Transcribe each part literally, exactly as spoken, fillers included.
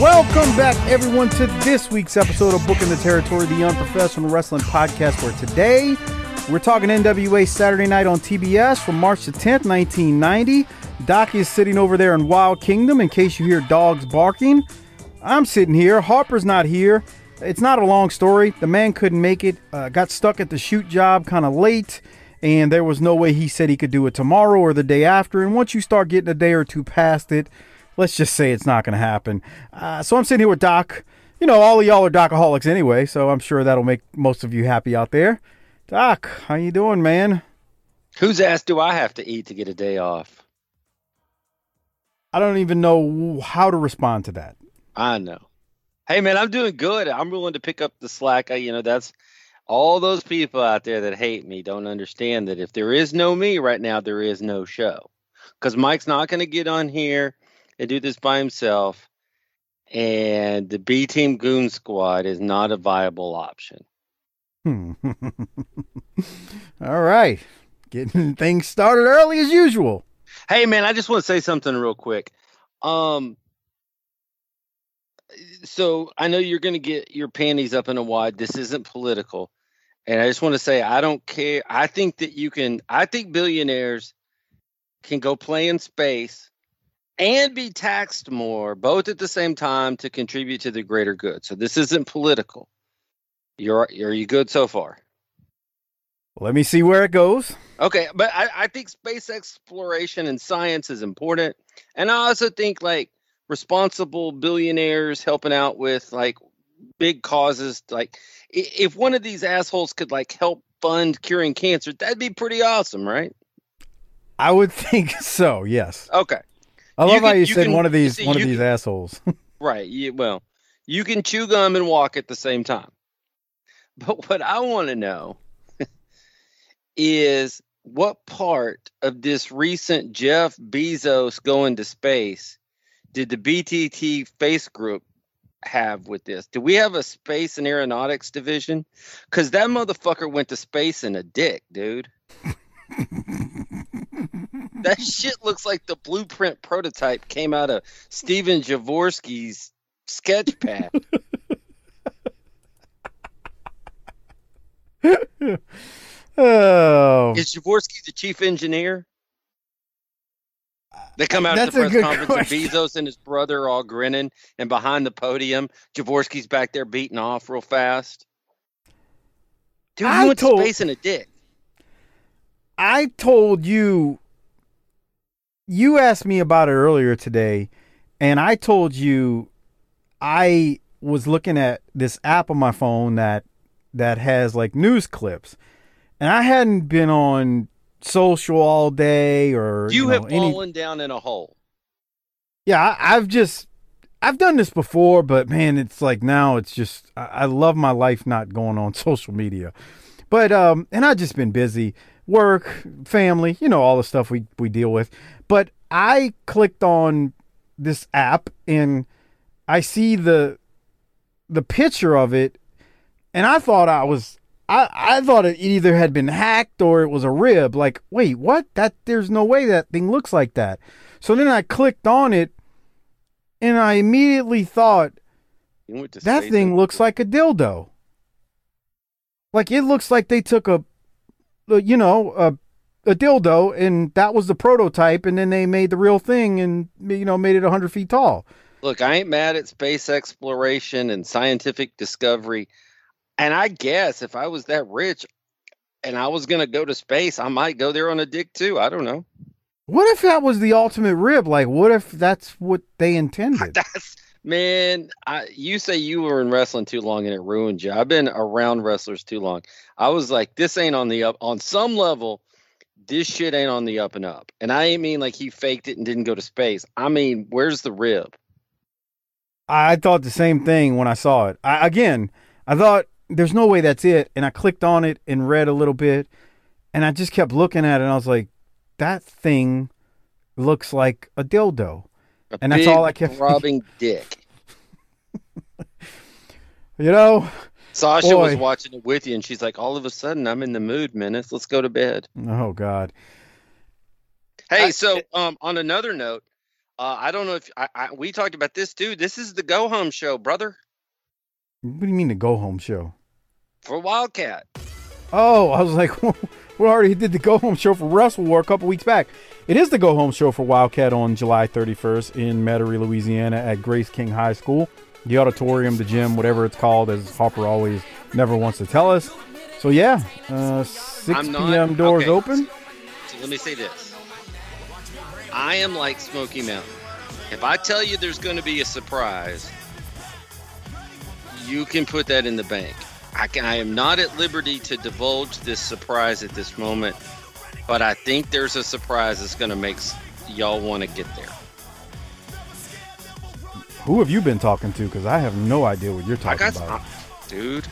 Welcome back, everyone, to this week's episode of Booking the Territory, the Unprofessional Wrestling Podcast, where today we're talking N W A Saturday Night on T B S from March the tenth, nineteen ninety. Doc is sitting over there in Wild Kingdom in case you hear dogs barking. I'm sitting here. Harper's not here. It's not a long story. The man couldn't make it, uh, got stuck at the shoot job kind of late, and there was no way he said he could do it tomorrow or the day after. And once you start getting a day or two past it, let's just say it's not going to happen. Uh, so I'm sitting here with Doc. You know, all of y'all are Docaholics anyway, so I'm sure that'll make most of you happy out there. Doc, how you doing, man? Whose ass do I have to eat to get a day off? I don't even know how to respond to that. I know. Hey, man, I'm doing good. I'm willing to pick up the slack. I, you know, that's all those people out there that hate me don't understand that if there is no me right now, there is no show. Because Mike's not going to get on here and do this by himself, and the B Team Goon Squad is not a viable option. Hmm. All right. Getting things started early as usual. Hey, man, I just want to say something real quick. Um, so I know you're going to get your panties up in a wad. This isn't political. And I just want to say, I don't care. I think that you can, I think billionaires can go play in space and be taxed more, both at the same time, to contribute to the greater good. So this isn't political. You're, are you good so far? Let me see where it goes. Okay, but I, I think space exploration and science is important. And I also think, like, responsible billionaires helping out with, like, big causes. Like, if one of these assholes could, like, help fund curing cancer, that'd be pretty awesome, right? I would think so, yes. Okay. I love you how can, you, you said can, one of these see, one of these can, assholes. Right. You, well, you can chew gum and walk at the same time. But what I want to know is what part of this recent Jeff Bezos going to space did the B T T face group have with this? Do we have a space and aeronautics division? Because that motherfucker went to space in a dick, dude. That shit looks like the blueprint prototype came out of Steven Jaworski's sketch pad. Oh. Is Jaworski the chief engineer? They come out That's at the press conference question. And Bezos and his brother are all grinning, and behind the podium, Jaworski's back there beating off real fast. Dude, you went told, to space in a dick. I told you You asked me about it earlier today, and I told you I was looking at this app on my phone that that has, like, news clips, and I hadn't been on social all day or you, you know, have fallen any... down in a hole. Yeah, I, I've just I've done this before, but man, it's like now it's just I, I love my life not going on social media, but um, and I've just been busy. Work, family, you know, all the stuff we, we deal with. But I clicked on this app and I see the the picture of it, and I thought I was I, I thought it either had been hacked or it was a rib. Like, wait, what? That there's no way that thing looks like that. So then I clicked on it and I immediately thought that thing looks like a dildo. Like, it looks like they took a you know, a, a dildo, and that was the prototype, and then they made the real thing and, you know, made it one hundred feet tall. Look, I ain't mad at space exploration and scientific discovery, and I guess if I was that rich and I was going to go to space, I might go there on a dick too. I don't know. What if that was the ultimate rib? Like, what if that's what they intended? That's, man, I, you say you were in wrestling too long and it ruined you. I've been around wrestlers too long. I was like, this ain't on the up. On some level, this shit ain't on the up and up. And I ain't mean like he faked it and didn't go to space. I mean, where's the rib? I thought the same thing when I saw it. I, again, I thought there's no way that's it. And I clicked on it and read a little bit. And I just kept looking at it and I was like, that thing looks like a dildo. A and that's all I kept robbing dick. You know, Sasha boy. was watching it with you and she's like, all of a sudden I'm in the mood, Menace. Let's go to bed. Oh God. Hey, I, so um, on another note, uh, I don't know if I, I, we talked about this too. This is the go home show, brother. What do you mean the go home show? For Wildcat. Oh, I was like, whoa. We already did the go-home show for WrestleWar a couple weeks back. It is the go-home show for Wildcat on July thirty-first in Metairie, Louisiana at Grace King High School. The auditorium, the gym, whatever it's called, as Harper always never wants to tell us. So, yeah, uh, six p.m. doors okay. open. So let me say this. I am like Smoky Mountain. If I tell you there's going to be a surprise, you can put that in the bank. I, can, I am not at liberty to divulge this surprise at this moment, but I think there's a surprise that's going to make y'all want to get there. Who have you been talking to? Because I have no idea what you're talking I got, about. I, dude,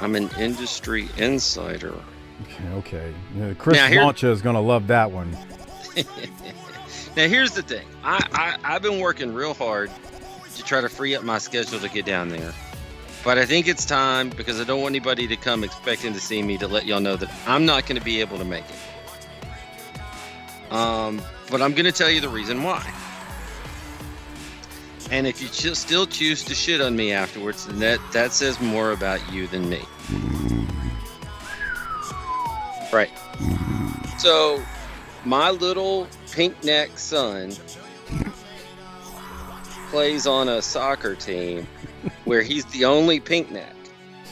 I'm an industry insider. Okay. okay. Chris now, here, Launcha is going to love that one. Now, here's the thing. I, I, I've been working real hard to try to free up my schedule to get down there. But I think it's time, because I don't want anybody to come expecting to see me, to let y'all know that I'm not going to be able to make it. Um, but I'm going to tell you the reason why. And if you ch- still choose to shit on me afterwards, then that, that says more about you than me. Right. So, my little pink-necked son plays on a soccer team where he's the only pink neck,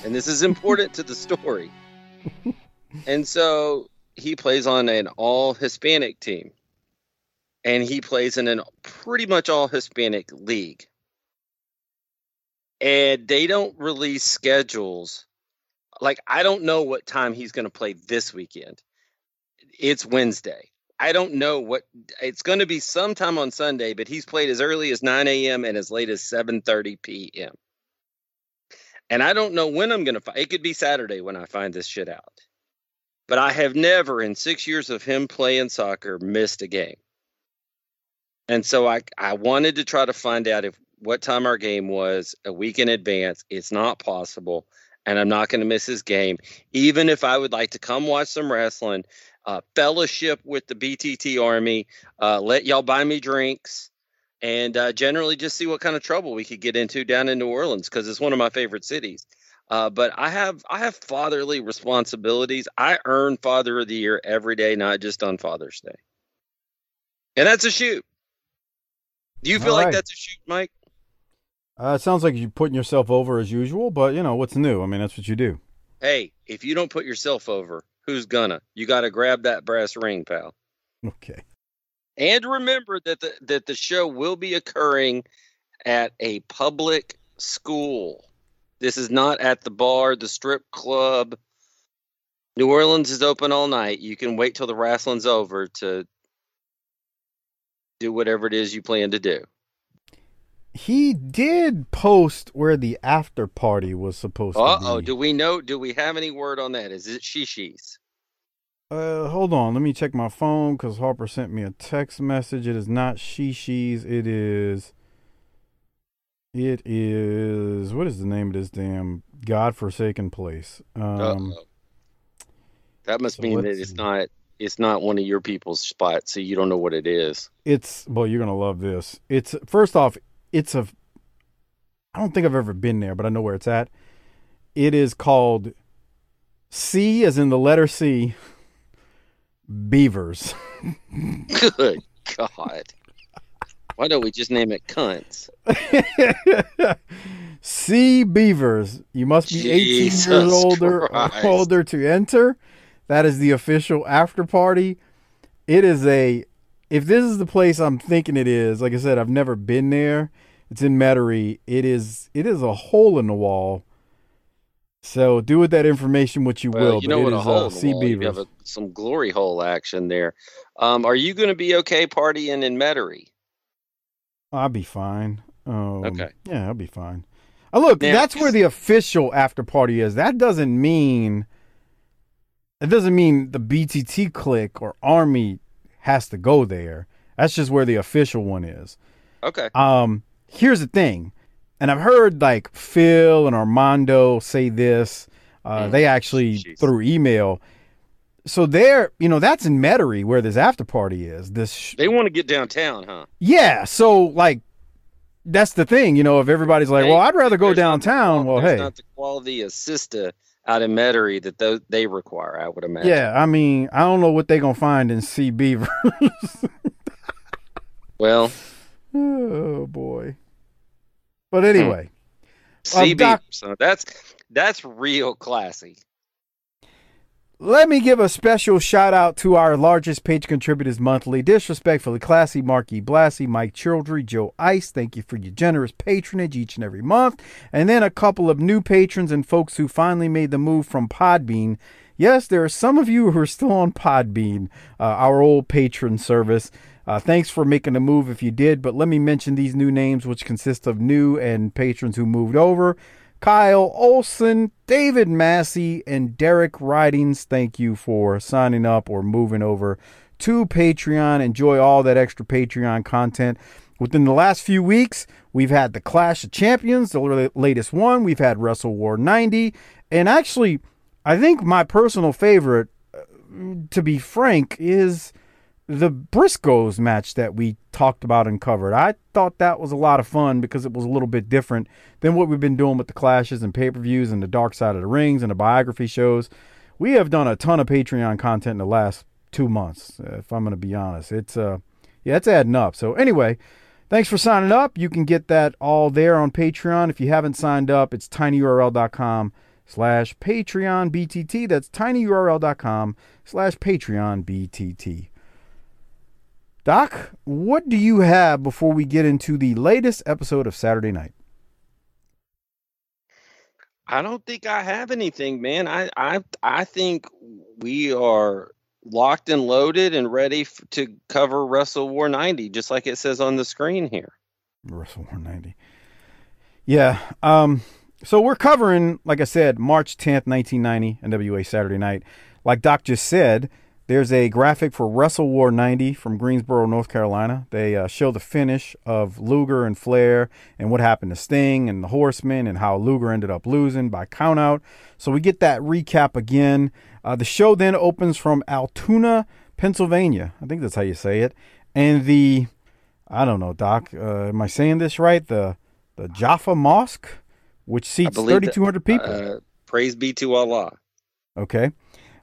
and this is important to the story. And so he plays on an all Hispanic team, and he plays in a pretty much all Hispanic league, and they don't release schedules. Like, I don't know what time he's going to play this weekend. It's Wednesday. I don't know what it's going to be sometime on Sunday, but he's played as early as nine a.m. and as late as seven thirty p.m. And I don't know when I'm going to find it. Could be Saturday when I find this shit out. But I have never in six years of him playing soccer missed a game. And so I, I wanted to try to find out if what time our game was a week in advance. It's not possible. And I'm not going to miss his game, even if I would like to come watch some wrestling. Uh, fellowship with the B T T Army, uh, let y'all buy me drinks, and uh, generally just see what kind of trouble we could get into down in New Orleans, because it's one of my favorite cities. Uh, but I have I have fatherly responsibilities. I earn Father of the Year every day, not just on Father's Day. And that's a shoot. Do you feel All like right. that's a shoot, Mike? Uh, it sounds like you're putting yourself over as usual, but, you know, what's new? I mean, that's what you do. Hey, if you don't put yourself over, who's gonna? You got to grab that brass ring, pal. Okay. And remember that the that the show will be occurring at a public school. This is not at the bar, the strip club. New Orleans is open all night. You can wait till the wrestling's over to do whatever it is you plan to do. He did post where the after party was supposed Uh-oh, to be. Uh-oh, do we know, do we have any word on that? Is it she-she's? Uh, hold on, let me check my phone, because Harper sent me a text message. It is not she-she's, it is, it is, what is the name of this damn godforsaken place? Um, that must so mean that it's see. not, it's not one of your people's spots, so you don't know what it is. It's, well, you're going to love this. It's, first off, It's a, I don't think I've ever been there, but I know where it's at. It is called C as in the letter C. Beavers. Good God. Why don't we just name it cunts? C Beavers. You must be Jesus eighteen years older or older to enter. That is the official after party. It is a, if this is the place I'm thinking it is, like I said, I've never been there. It's in Metairie. It is it is a hole in the wall. So do with that information what you well, will. You know what, a hole is, uh, in the wall. You have a, some glory hole action there. Um, are you going to be okay partying in Metairie? I'll be fine. Um, okay. Yeah, I'll be fine. Oh, look, now, that's where the official after party is. That doesn't mean it doesn't mean the B T T clique or Army has to go there. That's just where the official one is. Okay. Um, here's the thing. And I've heard like Phil and Armando say this. Uh, mm. They actually Jeez. through email. So there, you know, that's in Metairie where this after party is. This sh- they want to get downtown, huh? Yeah. So like, that's the thing, you know. If everybody's like, hey, "Well, I'd rather go downtown," the, well, hey, not the quality of sister out in Metairie that those, they require. I would imagine. Yeah, I mean, I don't know what they're gonna find in C Beavers. Well, oh boy. But anyway, C B, um, doc- so that's that's real classy. Let me give a special shout out to our largest page contributors monthly, Disrespectfully Classy, Mark E. Blassie, Mike Childry, Joe Ice. Thank you for your generous patronage each and every month. And then a couple of new patrons and folks who finally made the move from Podbean. Yes, there are some of you who are still on Podbean, uh, our old patron service. Uh, thanks for making the move if you did, but let me mention these new names, which consist of new and patrons who moved over. Kyle Olson, David Massey, and Derek Ridings. Thank you for signing up or moving over to Patreon. Enjoy all that extra Patreon content. Within the last few weeks, we've had the Clash of Champions, the latest one. We've had WrestleWar ninety. And actually, I think my personal favorite, to be frank, is the Briscoes match that we talked about and covered. I thought that was a lot of fun because it was a little bit different than what we've been doing with the clashes and pay-per-views and the Dark Side of the Rings and the biography shows. We have done a ton of Patreon content in the last two months, if I'm going to be honest. It's uh, yeah, it's adding up. So anyway, thanks for signing up. You can get that all there on Patreon. If you haven't signed up, it's tinyurl.com slash Patreon BTT. That's tinyurl.com slash Patreon BTT. Doc, what do you have before we get into the latest episode of Saturday Night? I don't think I have anything, man. I I, I think we are locked and loaded and ready f- to cover WrestleWar ninety, just like it says on the screen here. WrestleWar ninety. Yeah. Um, so we're covering, like I said, March tenth, nineteen ninety, N W A Saturday Night. Like Doc just said, there's a graphic for WrestleWar ninety from Greensboro, North Carolina. They uh, show the finish of Luger and Flair and what happened to Sting and the Horsemen and how Luger ended up losing by countout. So we get that recap again. Uh, the show then opens from Altoona, Pennsylvania. I think that's how you say it. And the, I don't know, Doc, uh, am I saying this right? The the Jaffa Mosque, which seats thirty-two hundred people. Uh, praise be to Allah. Okay.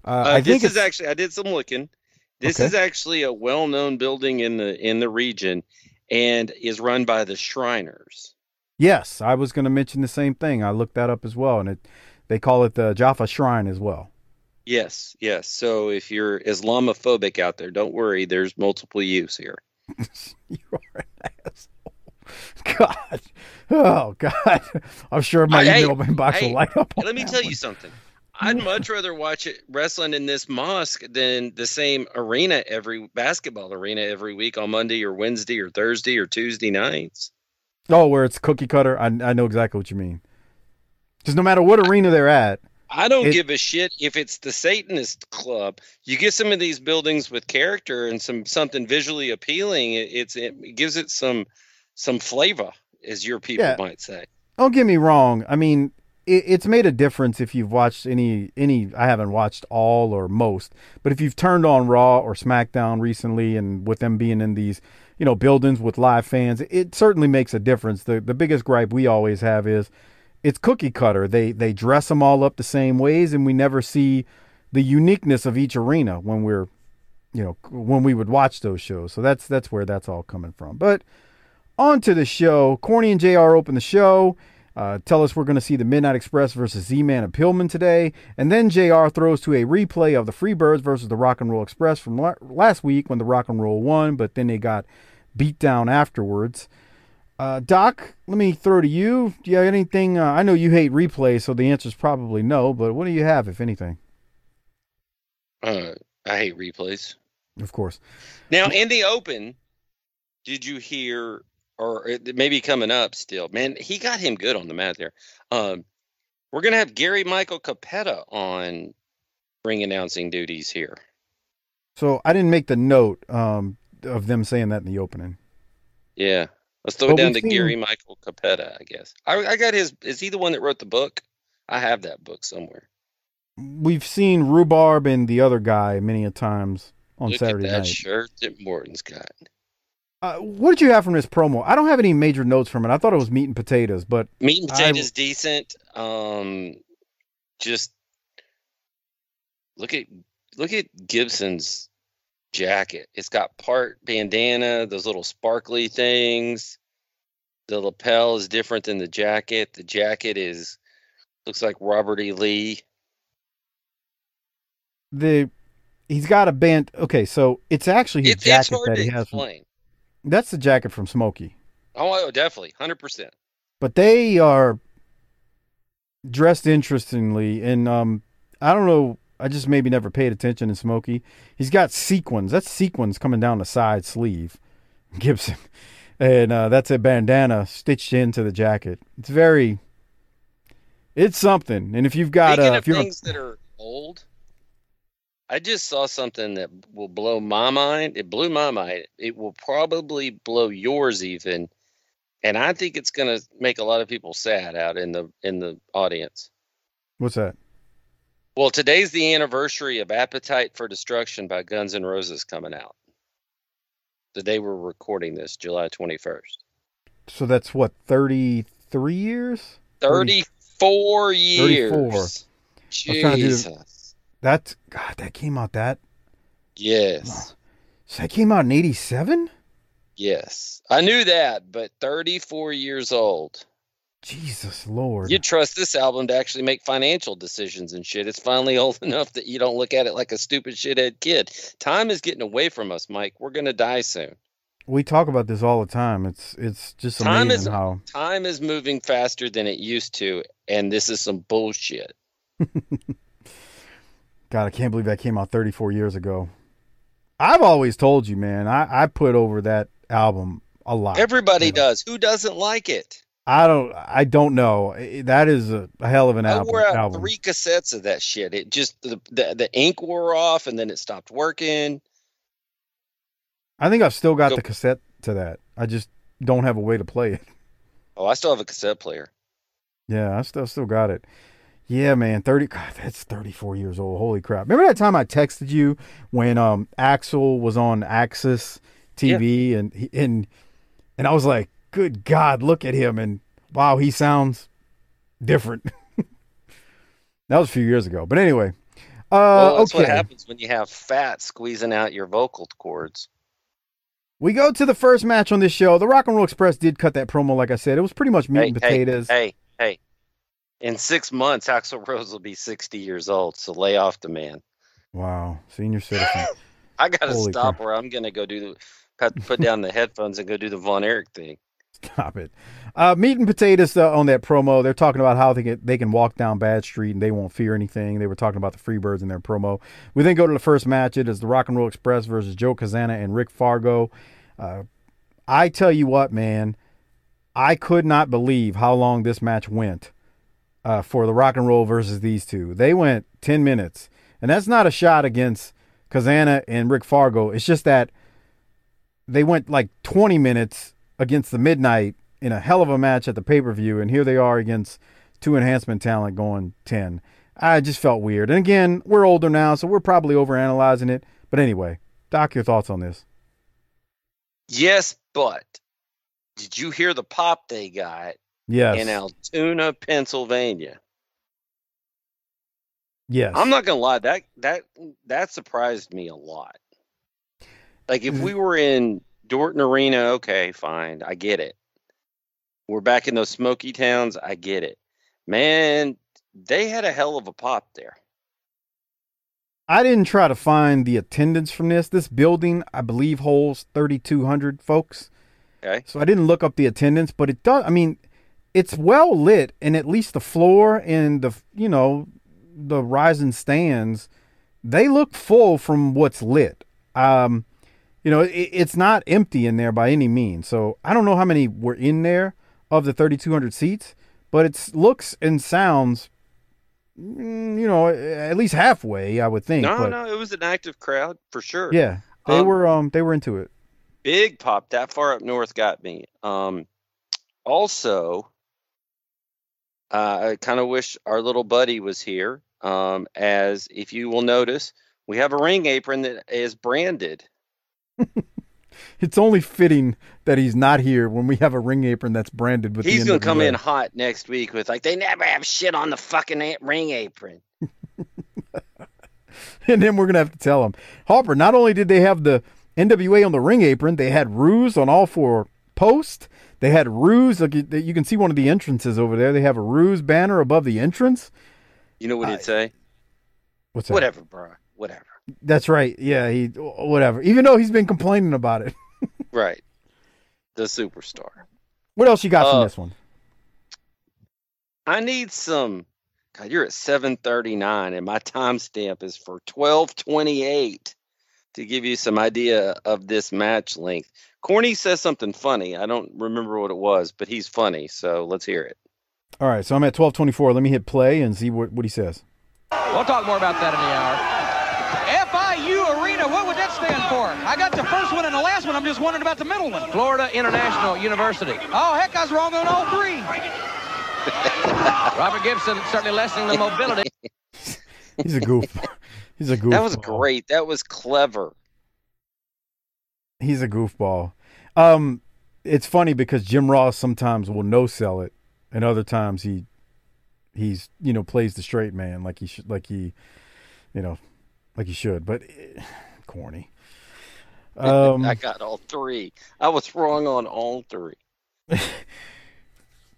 Uh, I uh, this think is actually, I did some looking. This okay. is actually a well-known building in the in the region and is run by the Shriners. Yes, I was going to mention the same thing. I looked that up as well, and it they call it the Jaffa Shrine as well. Yes, yes. So if you're Islamophobic out there, don't worry. There's multiple use here. You are an asshole. God. Oh, God. I'm sure my I, email hey, box hey, will light up. Let me tell one. you something. I'd much rather watch it wrestling in this mosque than the same arena every basketball arena every week on Monday or Wednesday or Thursday or Tuesday nights. Oh, where it's cookie cutter. I I know exactly what you mean. Because no matter what arena they're at. I don't it, give a shit if it's the Satanist club. You get some of these buildings with character and some something visually appealing. It, it's, it gives it some some flavor, as your people yeah. might say. Don't get me wrong. I mean, it's made a difference if you've watched any, any, I haven't watched all or most, but if you've turned on Raw or SmackDown recently and with them being in these, you know, buildings with live fans, it certainly makes a difference. The the biggest gripe we always have is it's cookie cutter. They they dress them all up the same ways, and we never see the uniqueness of each arena when we're, you know, when we would watch those shows. So that's that's where that's all coming from. But on to the show. Corny and J R open the show. Uh, tell us we're going to see the Midnight Express versus Z-Man and Pillman today. And then J R throws to a replay of the Freebirds versus the Rock and Roll Express from la- last week when the Rock and Roll won, but then they got beat down afterwards. Uh, Doc, let me throw to you. Do you have anything? Uh, I know you hate replays, so the answer is probably no, but what do you have, if anything? Uh, I hate replays. Of course. Now, in the open, did you hear... or maybe coming up still. Man, he got him good on the mat there. Um, we're going to have Gary Michael Capetta on ring announcing duties here. So I didn't make the note um, of them saying that in the opening. Yeah. Let's throw but it down to seen... Gary Michael Capetta, I guess. I, I got his... Is he the one that wrote the book? I have that book somewhere. We've seen Rhubarb and the other guy many a times on Look Saturday at that night. Shirt that Morton's got. Uh, what did you have from this promo? I don't have any major notes from it. I thought it was meat and potatoes, but meat and potatoes I... decent. Um, just look at look at Gibson's jacket. It's got part bandana, those little sparkly things. The lapel is different than the jacket. The jacket is looks like Robert E. Lee. The he's got a band. Okay, so it's actually his it's, jacket it's hard that to he has. Explain. From... That's the jacket from Smokey. Oh, definitely. one hundred percent. But they are dressed interestingly. And um, I don't know. I just maybe never paid attention to Smokey. He's got sequins. That's sequins coming down the side sleeve. Gibson. And uh, that's a bandana stitched into the jacket. It's very... It's something. And if you've got... Speaking uh, if of you're things a... that are old... I just saw something that will blow my mind. It blew my mind. It will probably blow yours even. And I think it's going to make a lot of people sad out in the in the audience. What's that? Well, today's the anniversary of Appetite for Destruction by Guns N' Roses coming out. The day we're recording this, July twenty-first. So that's what, thirty-three years? thirty-four years. thirty-four. Jesus. That God, that came out that. Yes. So that came out in eighty-seven? Yes. I knew that, but thirty-four years old. Jesus Lord. You trust this album to actually make financial decisions and shit. It's finally old enough that you don't look at it like a stupid shithead kid. Time is getting away from us, Mike. We're gonna die soon. We talk about this all the time. It's it's just amazing time is, how time is moving faster than it used to, and this is some bullshit. God, I can't believe that came out thirty-four years ago. I've always told you, man, I, I put over that album a lot. Everybody you know. does. Who doesn't like it? I don't I don't know. That is a hell of an I album. I wore out album. three cassettes of that shit. It just, the, the the ink wore off and then it stopped working. I think I've still got Go. the cassette to that. I just don't have a way to play it. Oh, I still have a cassette player. Yeah, I still still got it. Yeah, man, thirty. God, that's thirty-four years old. Holy crap! Remember that time I texted you when um, Axel was on Axis T V, yeah. and he, and and I was like, "Good God, look at him!" And wow, he sounds different. That was a few years ago, but anyway. Uh, well, that's okay. What happens when you have fat squeezing out your vocal cords. We go to the first match on this show. The Rock and Roll Express did cut that promo, like I said. It was pretty much meat hey, and potatoes. Hey, hey, hey. In six months, Axl Rose will be sixty years old, so lay off the man. Wow, senior citizen. I got to stop where I'm going to go do the, put down the headphones and go do the Von Erich thing. Stop it. Uh, meat and potatoes though, on that promo. They're talking about how they, get, they can walk down Bad Street and they won't fear anything. They were talking about the Freebirds in their promo. We then go to the first match. It is the Rock and Roll Express versus Joe Kazana and Rick Fargo. Uh, I tell you what, man, I could not believe how long this match went. Uh, for the Rock and Roll versus these two. They went ten minutes. And that's not a shot against Kazana and Rick Fargo. It's just that they went like twenty minutes against the Midnight in a hell of a match at the pay-per-view. And here they are against two enhancement talent going ten. I just felt weird. And again, we're older now, so we're probably overanalyzing it. But anyway, Doc, your thoughts on this? Yes, but did you hear the pop they got Yes. In Altoona, Pennsylvania. Yes. I'm not going to lie. That, that, that surprised me a lot. Like, if we were in Dorton Arena, okay, fine. I get it. We're back in those smoky towns. I get it. Man, they had a hell of a pop there. I didn't try to find the attendance from this. This building, I believe, holds thirty-two hundred folks. Okay. So I didn't look up the attendance, but it does. I mean, it's well lit, and at least the floor and the, you know, the rising stands, they look full from what's lit. Um, you know, it, it's not empty in there by any means. So I don't know how many were in there of the thirty-two hundred seats, but it looks and sounds, you know, at least halfway, I would think. No, but, no, it was an active crowd for sure. Yeah, they um, were, um, they were into it. Big pop that far up north got me. Um, also, uh, I kind of wish our little buddy was here. Um, as if you will notice, we have a ring apron that is branded. It's only fitting that he's not here when we have a ring apron that's branded with. He's gonna come in hot next week with like, they never have shit on the fucking ring apron. And then we're gonna have to tell him, Harper, not only did they have the N W A on the ring apron, they had Ruse on all four posts. They had Ruse. Like, you can see one of the entrances over there. They have a Ruse banner above the entrance. You know what he'd uh, say? What's that? Whatever, bro. Whatever. That's right. Yeah, he whatever. Even though he's been complaining about it. Right. The superstar. What else you got uh, from this one? I need some. God, you're at seven thirty-nine, and my timestamp is for twelve twenty-eight to give you some idea of this match length. Corny says something funny. I don't remember what it was, but he's funny, so let's hear it. All right, so I'm at twelve twenty-four. Let me hit play and see what, what he says. We'll talk more about that in the hour. F I U Arena, what would that stand for? I got the first one and the last one. I'm just wondering about the middle one. Florida International University. Oh, heck, I was wrong on all three. Robert Gibson certainly lessening the mobility. He's a goof. He's a goofball. That was great. That was clever. He's a goofball. Um, it's funny because Jim Ross sometimes will no-sell it, and other times he, he's you know plays the straight man like he should, like he, you know. Like you should, but eh, corny. Um, I got all three. I was wrong on all three.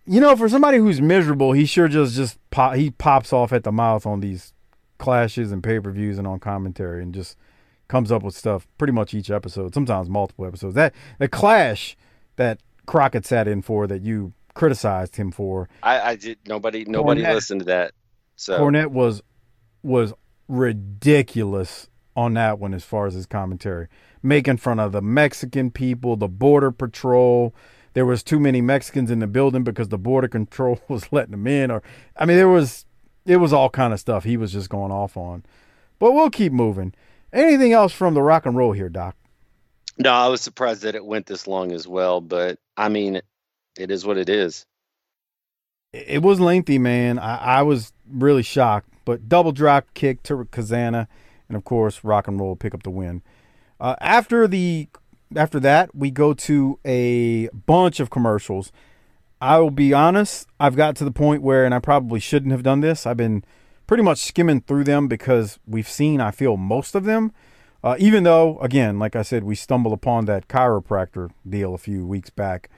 You know, for somebody who's miserable, he sure just, just pop, he pops off at the mouth on these clashes and pay-per-views and on commentary and just comes up with stuff pretty much each episode, sometimes multiple episodes. That the clash that Crockett sat in for that you criticized him for. I, I did. Nobody nobody Cornette, listened to that. So Cornette was was ridiculous on that one as far as his commentary, making fun of the Mexican people, the border patrol. There was too many Mexicans in the building because the border control was letting them in, or I mean there was it was all kind of stuff he was just going off on. But we'll keep moving. Anything else from the rock and roll here, Doc? No, I was surprised that it went this long as well, but I mean it is what it is. It was lengthy, man. I, I was really shocked. But double drop kick to Kazana, and of course, rock and roll pick up the win. Uh, after the after that, we go to a bunch of commercials. I will be honest, I've got to the point where, and I probably shouldn't have done this, I've been pretty much skimming through them because we've seen, I feel, most of them. Uh, even though, again, like I said, we stumbled upon that chiropractor deal a few weeks back.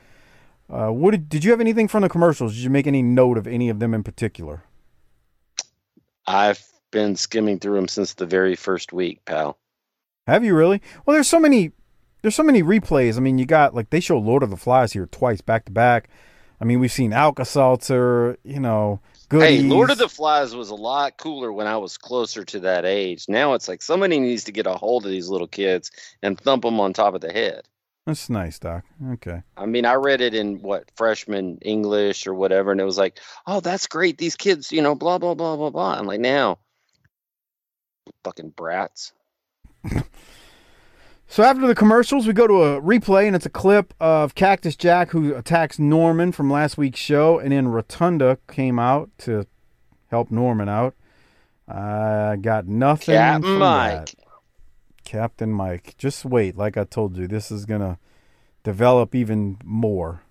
Uh, what did, did you have anything from the commercials? Did you make any note of any of them in particular? I've been skimming through them since the very first week, pal. Have you really? Well, there's so many, there's so many replays. I mean, you got like they show Lord of the Flies here twice back to back. I mean, we've seen Alka-Seltzer, you know, goodies. Hey, Lord of the Flies was a lot cooler when I was closer to that age. Now it's like somebody needs to get a hold of these little kids and thump them on top of the head. That's nice, Doc. Okay. I mean, I read it in, what, freshman English or whatever, and it was like, oh, that's great. These kids, you know, blah, blah, blah, blah, blah. I'm like, now, fucking brats. So after the commercials, we go to a replay, and it's a clip of Cactus Jack, who attacks Norman from last week's show, and then Rotunda came out to help Norman out. I got nothing Captain from Mike. That. Captain Mike, just wait. Like I told you, this is going to develop even more.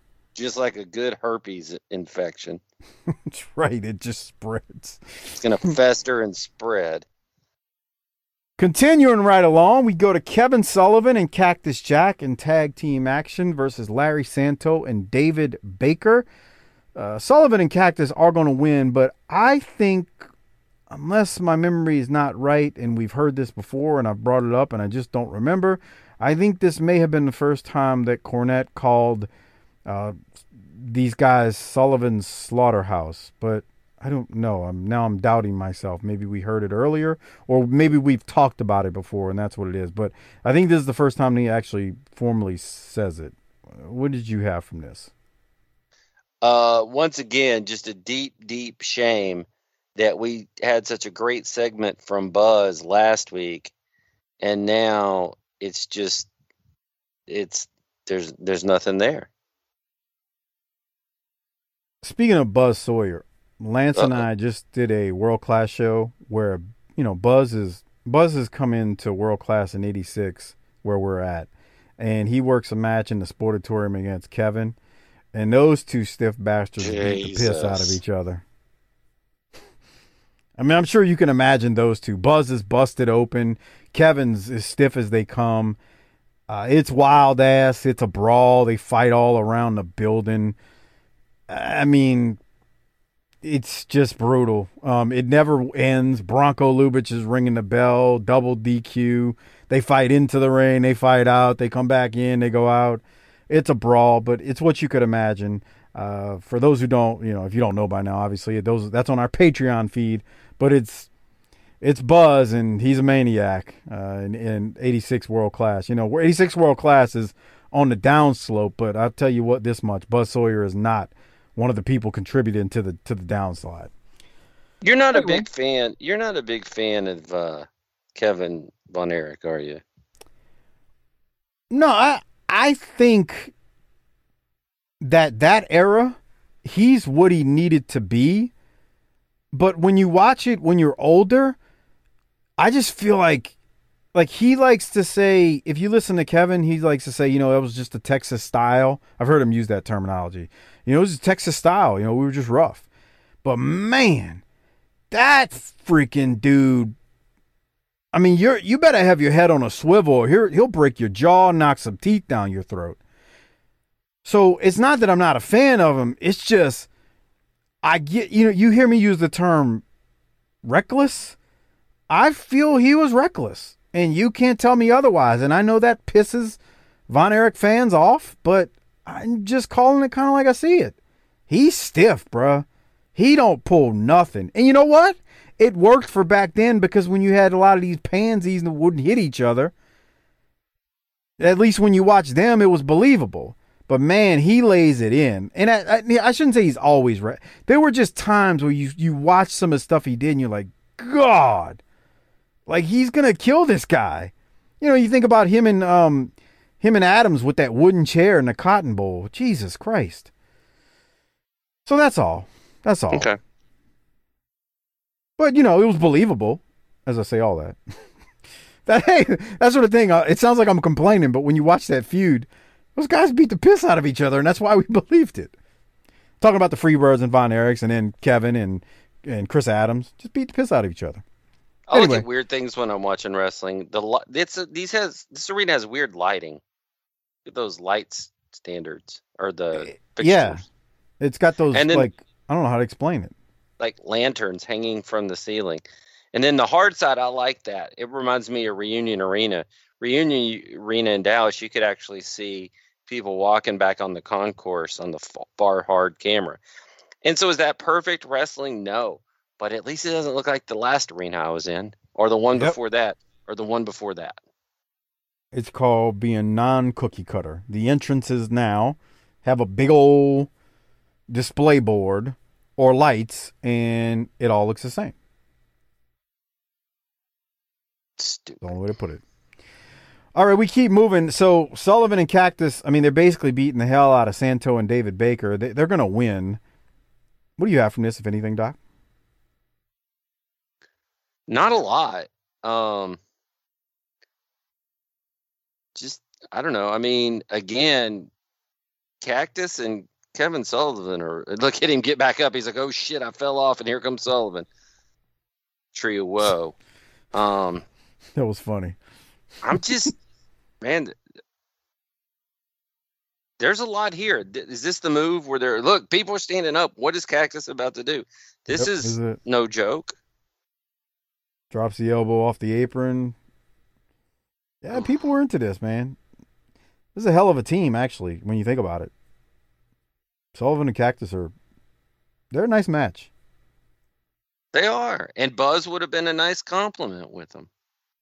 just like a good herpes infection. That's right. It just spreads. It's going to fester and spread. Continuing right along, we go to Kevin Sullivan and Cactus Jack in tag team action versus Larry Santo and David Baker. Uh, Sullivan and Cactus are going to win, but I think, unless my memory is not right, and we've heard this before and I've brought it up and I just don't remember, I think this may have been the first time that Cornette called uh, these guys Sullivan's Slaughterhouse, but I don't know. I'm now I'm doubting myself. Maybe we heard it earlier, or maybe we've talked about it before, and that's what it is. But I think this is the first time he actually formally says it. What did you have from this? Uh, once again, just a deep, deep shame that we had such a great segment from Buzz last week, and now it's just it's there's there's nothing there. Speaking of Buzz Sawyer, Lance and I just did a World Class show where, you know, Buzz is Buzz has come into World Class in eighty-six, where we're at, and he works a match in the Sportatorium against Kevin, and those two stiff bastards beat the piss out of each other. I mean, I'm sure you can imagine those two. Buzz is busted open. Kevin's as stiff as they come. Uh, it's wild ass. It's a brawl. They fight all around the building. I mean, it's just brutal. Um, it never ends. Bronco Lubitsch is ringing the bell, double D Q. They fight into the ring. They fight out. They come back in. They go out. It's a brawl, but it's what you could imagine. Uh, for those who don't, you know, if you don't know by now, obviously, those that's on our Patreon feed. But it's it's Buzz, and he's a maniac uh, in, in eighty-six World Class. You know, eighty-six World Class is on the downslope, but I'll tell you what this much. Buzz Sawyer is not one of the people contributing to the to the downslide. You're not a big fan. You're not a big fan of uh, Kevin Von Erich, are you? No, I I think that that era, he's what he needed to be. But when you watch it when you're older, I just feel like like he likes to say, if you listen to Kevin, he likes to say, you know, that was just the Texas style. I've heard him use that terminology. You know, it was the Texas style. You know, we were just rough. But, man, that freaking dude. I mean, you're you better have your head on a swivel, or he'll, he'll break your jaw, knock some teeth down your throat. So it's not that I'm not a fan of him. It's just I get, you know, you hear me use the term reckless. I feel he was reckless, and you can't tell me otherwise. And I know that pisses Von Erich fans off, but I'm just calling it kind of like I see it. He's stiff, bruh. He don't pull nothing. And you know what? It worked for back then, because when you had a lot of these pansies that wouldn't hit each other, at least when you watch them, it was believable. But, man, he lays it in. And I, I, I shouldn't say he's always right. There were just times where you, you watch some of the stuff he did and you're like, God, like, he's going to kill this guy. You know, you think about him and um, him and Adams with that wooden chair and the cotton bowl. Jesus Christ. So that's all. That's all. Okay. But, you know, it was believable, as I say all that. that hey, that sort of thing. Uh, it sounds like I'm complaining, but when you watch that feud, those guys beat the piss out of each other, and that's why we believed it. Talking about the Freebirds and Von Erichs, and then Kevin and, and Chris Adams just beat the piss out of each other. I anyway. Look at weird things when I'm watching wrestling. The it's these has this arena has weird lighting. Look at those lights standards or the fixtures. Yeah, it's got those, then, like, I don't know how to explain it. Like lanterns hanging from the ceiling, and then the hard side. I like that. It reminds me of Reunion Arena. Reunion Arena in Dallas, you could actually see people walking back on the concourse on the far hard camera. And so is that perfect wrestling? No. But at least it doesn't look like the last arena I was in, or the one yep. before that, or the one before that. It's called being non-cookie cutter. The entrances now have a big old display board or lights, and it all looks the same. Stupid. That's the only way to put it. All right, we keep moving. So Sullivan and Cactus, I mean, they're basically beating the hell out of Santo and David Baker. They, they're going to win. What do you have from this, if anything, Doc? Not a lot. Um, just, I don't know. I mean, again, Cactus and Kevin Sullivan, or look, hit him, get back up. He's like, oh shit, I fell off, and here comes Sullivan. Tree of woe. Um, that was funny. I'm just, man, there's a lot here. Is this the move where they're, look, people are standing up. What is Cactus about to do? This yep, is, is no joke. Drops the elbow off the apron. Yeah, people were into this, man. This is a hell of a team, actually, when you think about it. Sullivan and Cactus are, they're a nice match. They are. And Buzz would have been a nice compliment with them.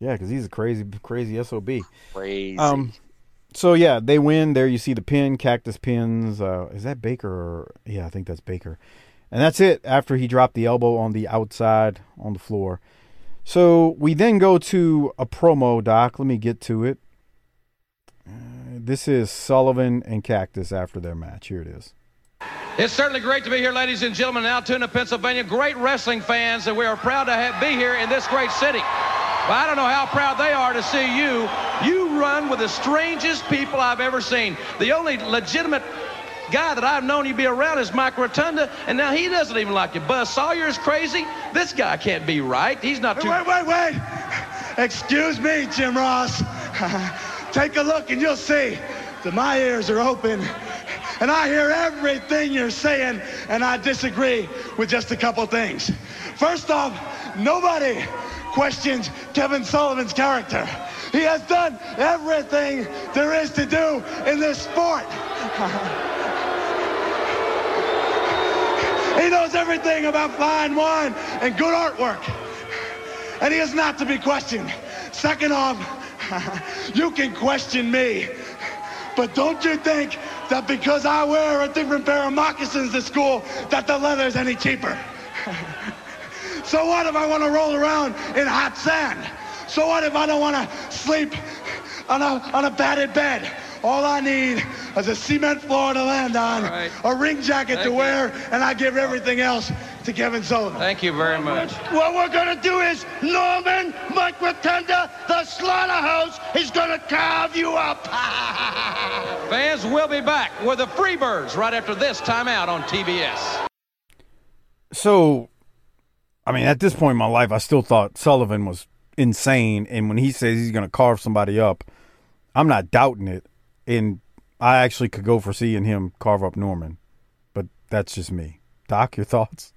Yeah, because he's a crazy, crazy S O B. Crazy. Um, so, yeah, they win. There you see the pin. Cactus pins. Uh, is that Baker? Or, yeah, I think that's Baker. And that's it after he dropped the elbow on the outside on the floor. So we then go to a promo, Doc. Let me get to it. Uh, this is Sullivan and Cactus after their match. Here it is. It's certainly great to be here, ladies and gentlemen, in Altoona, Pennsylvania. Great wrestling fans, and we are proud to have, be here in this great city. But I don't know how proud they are to see you. You run with the strangest people I've ever seen. The only legitimate guy that I've known you be around is Mike Rotunda, and now he doesn't even like you. Buzz Sawyer is crazy. This guy can't be right. He's not too... Wait, wait, wait. wait. Excuse me, Jim Ross. Take a look, and you'll see that my ears are open. And I hear everything you're saying, and I disagree with just a couple things. First off, nobody questions Kevin Sullivan's character. He has done everything there is to do in this sport. He knows everything about fine wine and good artwork, and he is not to be questioned. Second off, you can question me, but don't you think that because I wear a different pair of moccasins to school, that the leather's any cheaper? So what if I want to roll around in hot sand? So what if I don't want to sleep on a on a padded bed? All I need is a cement floor to land on, right, a ring jacket Thank to wear, you. and I give everything else to Kevin Sullivan. Thank you very much. What we're going to do is Norman, Mike Rotunda, the slaughterhouse is going to carve you up. Fans, will be back with the Freebirds right after this timeout on T B S. So, I mean, at this point in my life, I still thought Sullivan was insane. And when he says he's going to carve somebody up, I'm not doubting it. And I actually could go for seeing him carve up Norman. But that's just me. Doc, your thoughts?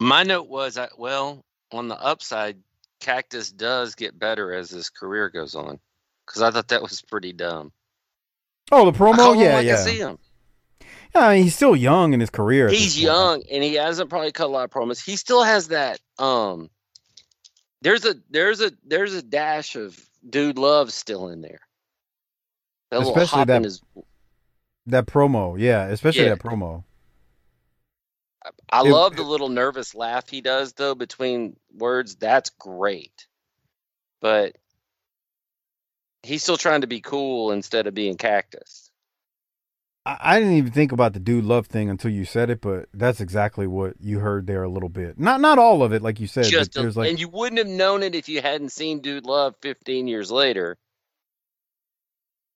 My note was, well, on the upside, Cactus does get better as his career goes on, because I thought that was pretty dumb. Oh, the promo? Yeah, like yeah. I see him. Yeah, he's still young in his career. He's young, and he hasn't probably cut a lot of promos. He still has that. Um, there's a there's a there's a dash of dude love still in there. That Especially little hop that, in his... that promo, yeah. Especially yeah. that promo. I love the little nervous laugh he does, though, between words. That's great. But he's still trying to be cool instead of being Cactus. I didn't even think about the dude love thing until you said it, but that's exactly what you heard there a little bit. Not not all of it, like you said. Just a, like, and you wouldn't have known it if you hadn't seen dude love fifteen years later.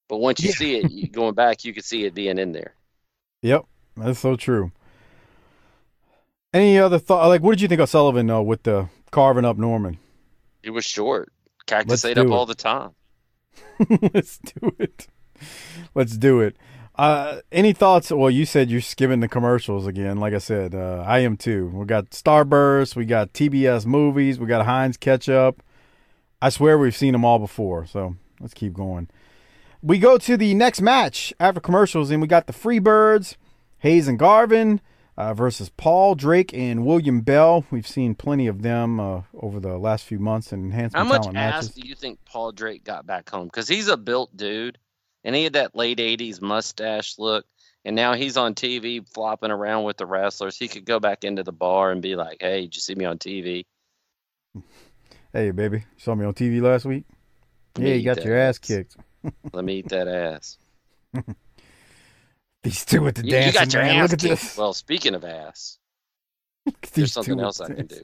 But once you yeah. see it, you, going back, you could see it being in there. Yep, that's so true. Any other thought? Like, what did you think of Sullivan, though, with the carving up Norman? It was short. Cactus ate up all the time. Let's do it. Let's do it. Uh, any thoughts? Well, you said you're skimming the commercials again. Like I said, uh, I am too. We got Starburst. We got T B S movies. We got Heinz Ketchup. I swear we've seen them all before, so let's keep going. We go to the next match after commercials, and we got the Freebirds, Hayes and Garvin, Uh, versus Paul, Drake, and William Bell. We've seen plenty of them uh, over the last few months in enhancement talent matches. How much ass do you think Paul Drake got back home? Because he's a built dude, and he had that late eighties mustache look, and now he's on T V flopping around with the wrestlers. He could go back into the bar and be like, hey, did you see me on T V? Hey, baby, saw me on T V last week? Yeah, you got your ass kicked. Let me eat that ass. These two with the you, dancing, you got your man. Ass Look at this. Well, speaking of ass, there's something else I can do.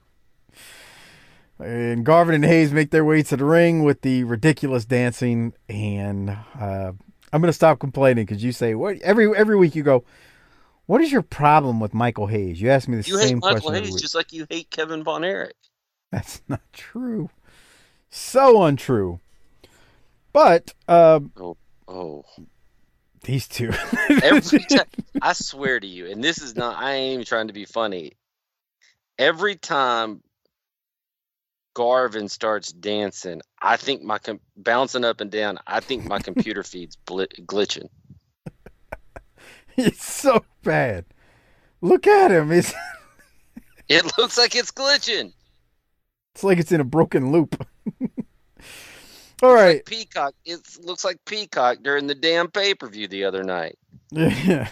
And Garvin and Hayes make their way to the ring with the ridiculous dancing, and uh, I'm going to stop complaining because you say, what, every every week you go, what is your problem with Michael Hayes? You ask me the you same question. You hate Michael Hayes just like you hate Kevin Von Erich. That's not true. So untrue. But, uh, oh, oh. These two. Every time, I swear to you, and this is not, I ain't even trying to be funny. Every time Garvin starts dancing, I think my, com- bouncing up and down, I think my computer feed's bl- glitching. It's so bad. Look at him. It's... It looks like it's glitching. It's like it's in a broken loop. All right. Like Peacock. It looks like Peacock during the damn pay-per-view the other night. Yeah.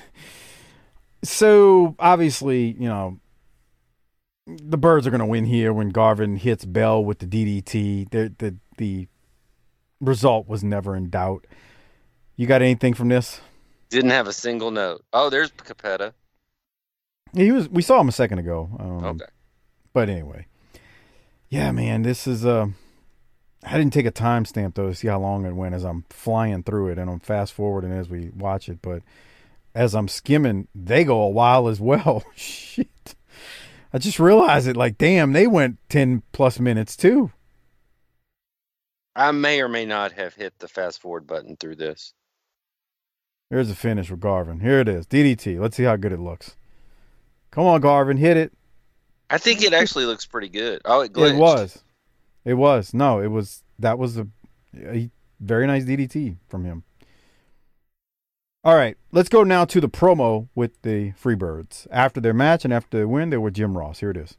So, obviously, you know, the Birds are going to win here when Garvin hits Bell with the D D T. The, the, the result was never in doubt. You got anything from this? Didn't have a single note. Oh, there's Capetta. He was. We saw him a second ago. Um, okay. But anyway. Yeah, man, this is... Uh, I didn't take a timestamp, though, to see how long it went as I'm flying through it and I'm fast-forwarding as we watch it. But as I'm skimming, they go a while as well. Shit. I just realized it. Like, damn, they went ten-plus minutes, too. I may or may not have hit the fast-forward button through this. Here's the finish with Garvin. Here it is. D D T. Let's see how good it looks. Come on, Garvin. Hit it. I think it actually looks pretty good. Oh, it glitched. It was. It was. No, it was. That was a, a very nice D D T from him. All right. Let's go now to the promo with the Freebirds. After their match and after their win, they were Jim Ross. Here it is.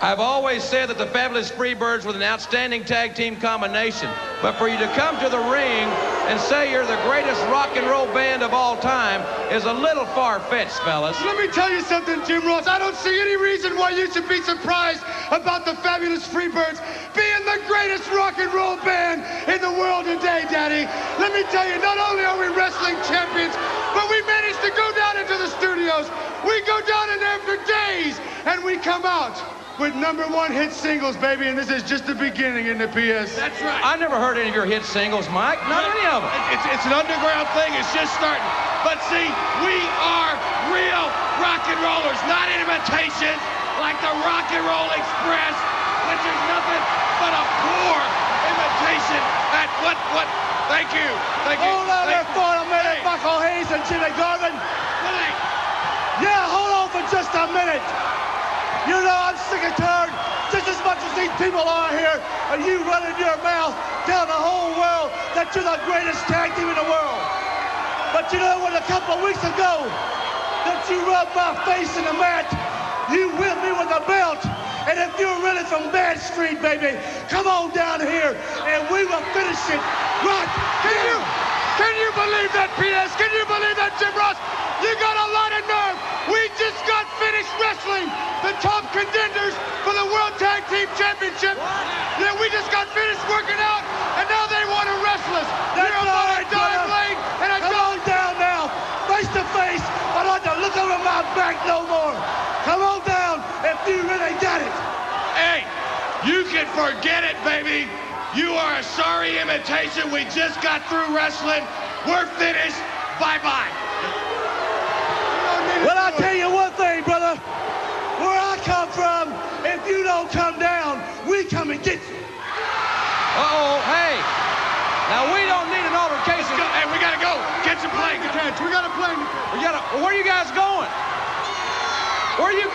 I've always said that the fabulous Freebirds were an outstanding tag team combination, but for you to come to the ring and say you're the greatest rock and roll band of all time is a little far-fetched, fellas. Let me tell you something, Jim Ross. I don't see any reason why you should be surprised about the fabulous Freebirds being the greatest rock and roll band in the world today, Daddy. Let me tell you, not only are we wrestling champions, but we managed to go down into the studios. We go down in there for days, and we come out with number one hit singles, baby, and this is just the beginning in the P S. That's right. I never heard any of your hit singles, Mike. Not no, any of them. It's, it's an underground thing. It's just starting. But see, we are real rock and rollers, not imitations like the Rock and Roll Express, which is nothing but a poor imitation at what, what, thank you, thank you. Hold on there for a minute, Michael Hayes and Jimmy Garvin. Hey. Yeah, hold on for just a minute. You know, I'm sick and tired just as much as these people are here, and you running your mouth down the whole world that you're the greatest tag team in the world. But you know what, a couple of weeks ago, that you rubbed my face in the mat, you whipped me with a belt, and if you're really from Bad Street, baby, come on down here, and we will finish it right here. Can you believe that, P S? Can you believe that, Jim Ross? You got a lot of nerve. We just got finished wrestling the top contenders for the World Tag Team Championship. Yeah, we just got finished working out, and now they want to wrestle us. They're about a dime lane, and I go down now, face to face. I don't have to look over my back no more. Come on down if you really got it. Hey, you can forget it, baby. You are a sorry imitation. We just got through wrestling. We're finished. Bye-bye. Well, I'll tell you one thing, brother. Where I come from, if you don't come down, we come and get you. Uh-oh, hey. Now, we don't need an altercation. Go. Hey, we got to go. Get your plane to catch. We got a plane to catch. We got to, where are you guys going? Where are you?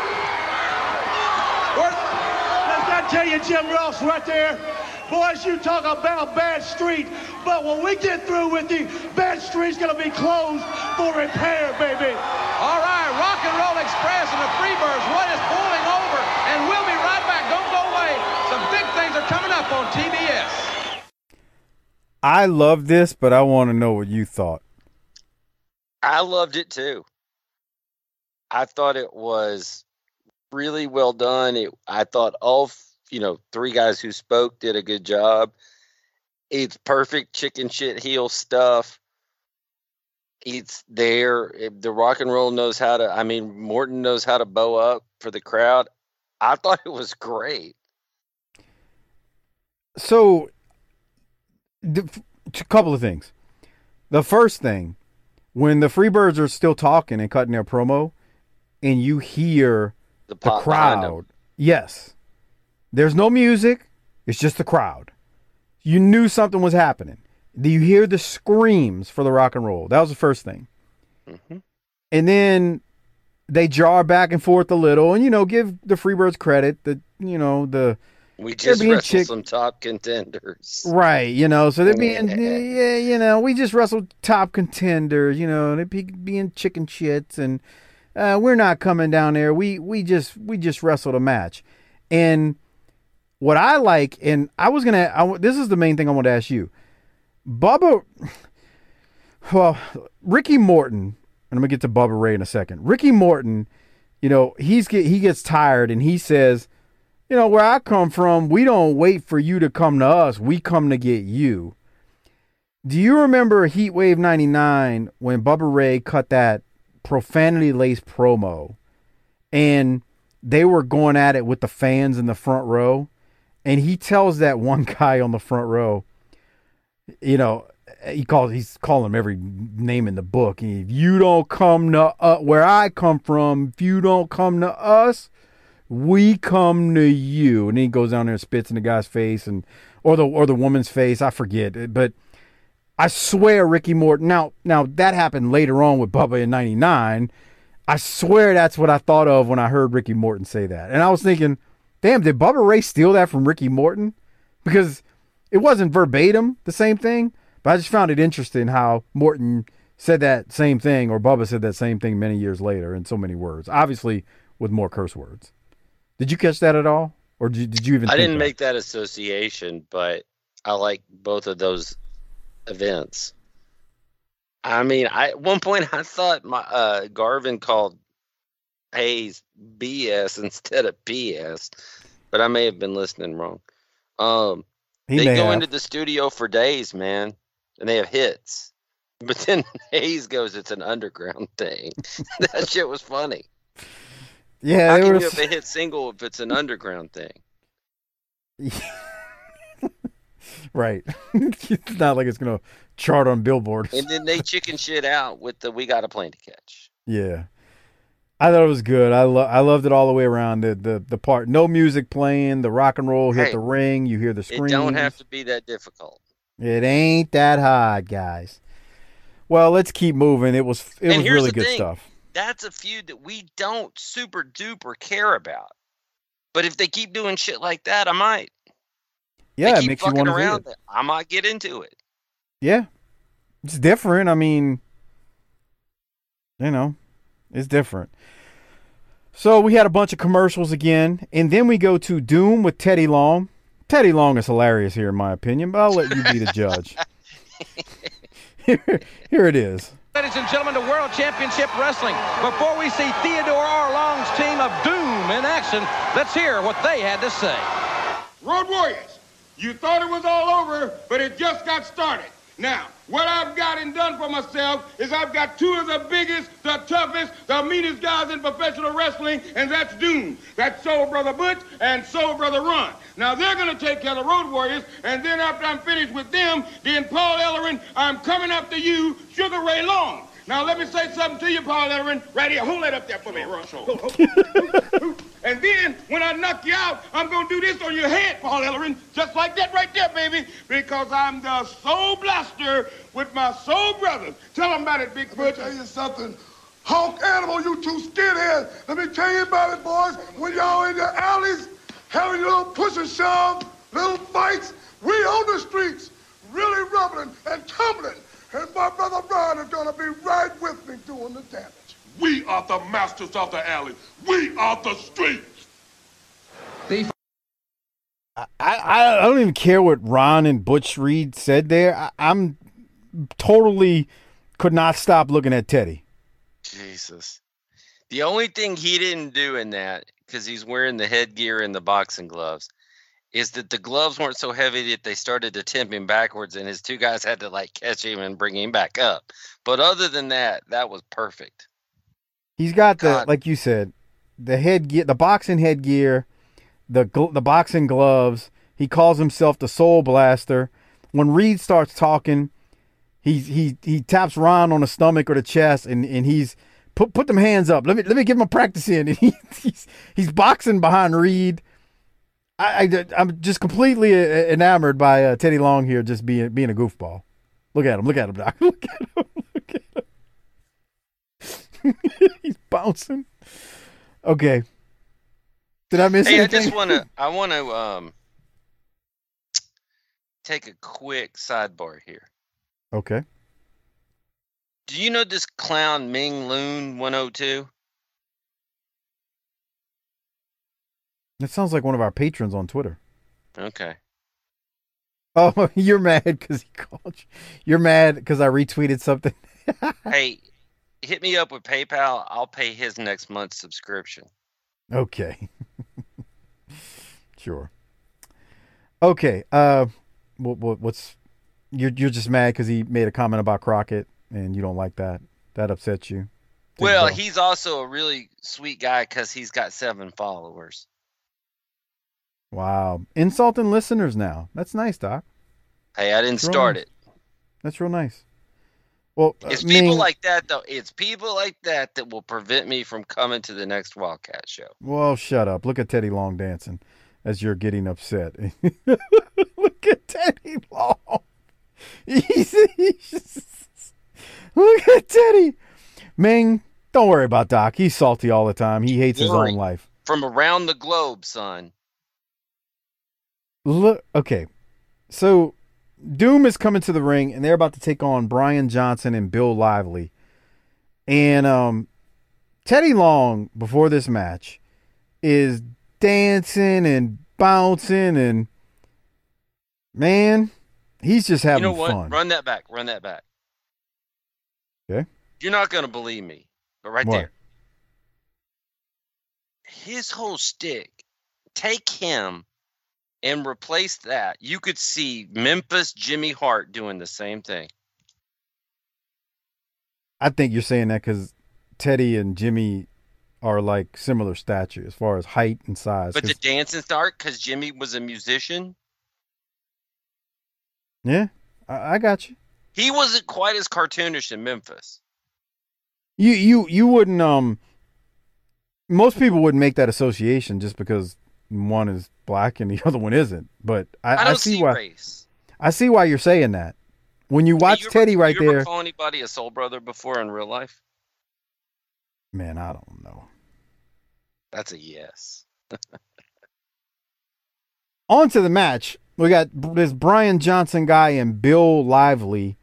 Where? Did I tell you, Jim Ross, right there? Boys, you talk about Bad Street, but when we get through with you, Bad Street's going to be closed for repair, baby. All right, Rock and Roll Express and the Freebirds, what is pulling over? And we'll be right back. Don't go away. Some big things are coming up on T B S. I love this, but I want to know what you thought. I loved it, too. I thought it was really well done. It, I thought all... F- You know, three guys who spoke did a good job. It's perfect chicken shit heel stuff. It's there. The rock and roll knows how to, I mean, Morton knows how to bow up for the crowd. I thought it was great. So, a couple of things. The first thing, when the Freebirds are still talking and cutting their promo, and you hear the, the crowd. Yes. There's no music. It's just the crowd. You knew something was happening. You hear the screams for the rock and roll. That was the first thing. Mm-hmm. And then they jar back and forth a little. And, you know, give the Freebirds credit. The, you know, the... We just wrestled chick- some top contenders. Right, you know, so they're being, yeah, you know, we just wrestled top contenders, you know, they're being chicken shits, and uh, we're not coming down there. We we just we just wrestled a match. And what I like, and I was going to, this is the main thing I want to ask you. Bubba, well, Ricky Morton, and I'm going to get to Bubba Ray in a second. Ricky Morton, you know, he's he gets tired and he says, you know, where I come from, we don't wait for you to come to us. We come to get you. Do you remember Heat Wave ninety-nine when Bubba Ray cut that profanity-laced promo and they were going at it with the fans in the front row? And he tells that one guy on the front row, you know, he calls, he's calling him every name in the book. If you don't come to uh, where I come from, if you don't come to us, we come to you. And then he goes down there and spits in the guy's face and or the or the woman's face. I forget. But I swear Ricky Morton. Now, now that happened later on with Bubba in ninety-nine. I swear that's what I thought of when I heard Ricky Morton say that. And I was thinking, damn, did Bubba Ray steal that from Ricky Morton? Because it wasn't verbatim the same thing. But I just found it interesting how Morton said that same thing or Bubba said that same thing many years later in so many words. Obviously with more curse words. Did you catch that at all? Or did you, did you even I think didn't that? make that association, but I like both of those events. I mean, I at one point I thought my uh, Garvin called Hayes B S instead of P S, but I may have been listening wrong. Um, they go have. into the studio for days, man, and they have hits. But then Hayes goes, it's an underground thing. That shit was funny. Yeah, I can was... do if a hit single if it's an underground thing. Right. It's not like it's gonna chart on Billboard. And then they chicken shit out with the "We Got a Plane to Catch." Yeah, I thought it was good. I lo- I loved it all the way around. The the the part, no music playing, the rock and roll hit hey, the ring. You hear the screams. It don't have to be that difficult. It ain't that hard, guys. Well, let's keep moving. It was it and was really good thing. stuff. That's a feud that we don't super duper care about. But if they keep doing shit like that, I might. Yeah, they keep it makes fucking you want to around it. I might get into it. Yeah. It's different. I mean, you know, it's different. So we had a bunch of commercials again. And then we go to Doom with Teddy Long. Teddy Long is hilarious here, in my opinion, but I'll let you be the judge. here, here it is. Ladies and gentlemen, to World Championship Wrestling. Before we see Theodore R. Long's team of Doom in action, let's hear what they had to say. Road Warriors, you thought it was all over, but it just got started. Now, what I've got and done for myself is I've got two of the biggest, the toughest, the meanest guys in professional wrestling, and that's Doom. That's Soul Brother Butch and Soul Brother Ron. Now, they're going to take care of the Road Warriors, and then after I'm finished with them, then Paul Ellering, I'm coming up to you, Sugar Ray Long. Now, let me say something to you, Paul Ellering, right here. Hold that up there for me, Russell. And then, when I knock you out, I'm going to do this on your head, Paul Ellering, just like that right there, baby, because I'm the Soul Blaster with my Soul Brothers. Tell them about it, Big Butch. Let me tell you something. Hulk Animal, you two skinheads. Let me tell you about it, boys. When y'all in the alleys, having little push and shove, little fights. We on the streets, really rumbling and tumbling. And my brother Ron is going to be right with me doing the damage. We are the masters of the alley. We are the streets. I, I, I don't even care what Ron and Butch Reed said there. I, I'm totally could not stop looking at Teddy. Jesus. The only thing he didn't do in that, because he's wearing the headgear and the boxing gloves, is that the gloves weren't so heavy that they started to tip him backwards, and his two guys had to, like, catch him and bring him back up. But other than that, that was perfect. He's got the, God. like you said, the headgear, the boxing headgear, the gl- the boxing gloves. He calls himself the Soul Blaster. When Reed starts talking, He he he taps Ron on the stomach or the chest, and and he's put put them hands up. Let me let me give him a practice in. And he, he's he's boxing behind Reed. I, I I'm just completely enamored by uh, Teddy Long here, just being being a goofball. Look at him! Look at him, Doc! Look at him! Look at him! He's bouncing. Okay. Did I miss hey, anything? Hey, I just want to. I want to um take a quick sidebar here. Okay. Do you know this clown Ming Loon one oh two? That sounds like one of our patrons on Twitter. Okay. Oh, you're mad because he called you. You're mad because I retweeted something. Hey, hit me up with PayPal. I'll pay his next month's subscription. Okay. Sure. Okay. Uh, what, what, what's you're you're just mad because he made a comment about Crockett and you don't like that. That upsets you. Didn't well, know. He's also a really sweet guy because he's got seven followers. Wow. Insulting listeners now. That's nice, Doc. Hey, I didn't start it. That's real nice. Well, it's uh, people Ming... like that, though. It's people like that that will prevent me from coming to the next Wildcat show. Well, shut up. Look at Teddy Long dancing as you're getting upset. Look at Teddy Long. He's, he's just... Look at Teddy. Ming, don't worry about Doc. He's salty all the time. He hates you're his right. own life. From around the globe, son. Look, okay, so Doom is coming to the ring, and they're about to take on Brian Johnson and Bill Lively. And um, Teddy Long, before this match, is dancing and bouncing, and man, he's just having fun. You know what? Fun. Run that back. Run that back. Okay. You're not going to believe me, but right what? there. His whole stick, take him and replace that. You could see Memphis Jimmy Hart doing the same thing. I think you're saying that because Teddy and Jimmy are like similar stature as far as height and size. But the dancing start because Jimmy was a musician. Yeah, I, I got you. He wasn't quite as cartoonish in Memphis. You you you wouldn't um. Most people wouldn't make that association just because one is black and the other one isn't, but I, I, don't I see, see why. Race. I see why you're saying that. When you watch hey, Teddy right you there, you ever call anybody a soul brother before in real life? Man, I don't know. That's a yes. On to the match. We got this Brian Johnson guy and Bill Lively.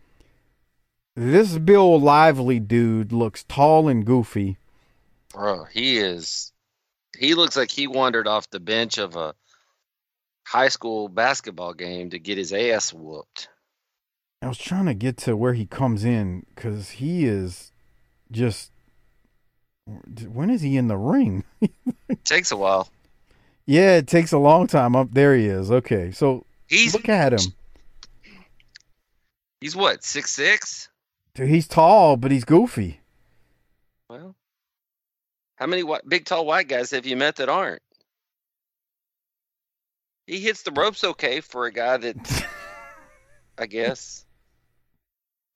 This Bill Lively dude looks tall and goofy. Bro, he is. He looks like he wandered off the bench of a high school basketball game to get his ass whooped. I was trying to get to where he comes in because he is just... When is he in the ring? It takes a while. Yeah, it takes a long time. Up there he is. Okay, so he's, look at him. He's what, six six? Dude, he's tall, but he's goofy. Well... How many wh- big, tall, white guys have you met that aren't? He hits the ropes okay for a guy that, I guess,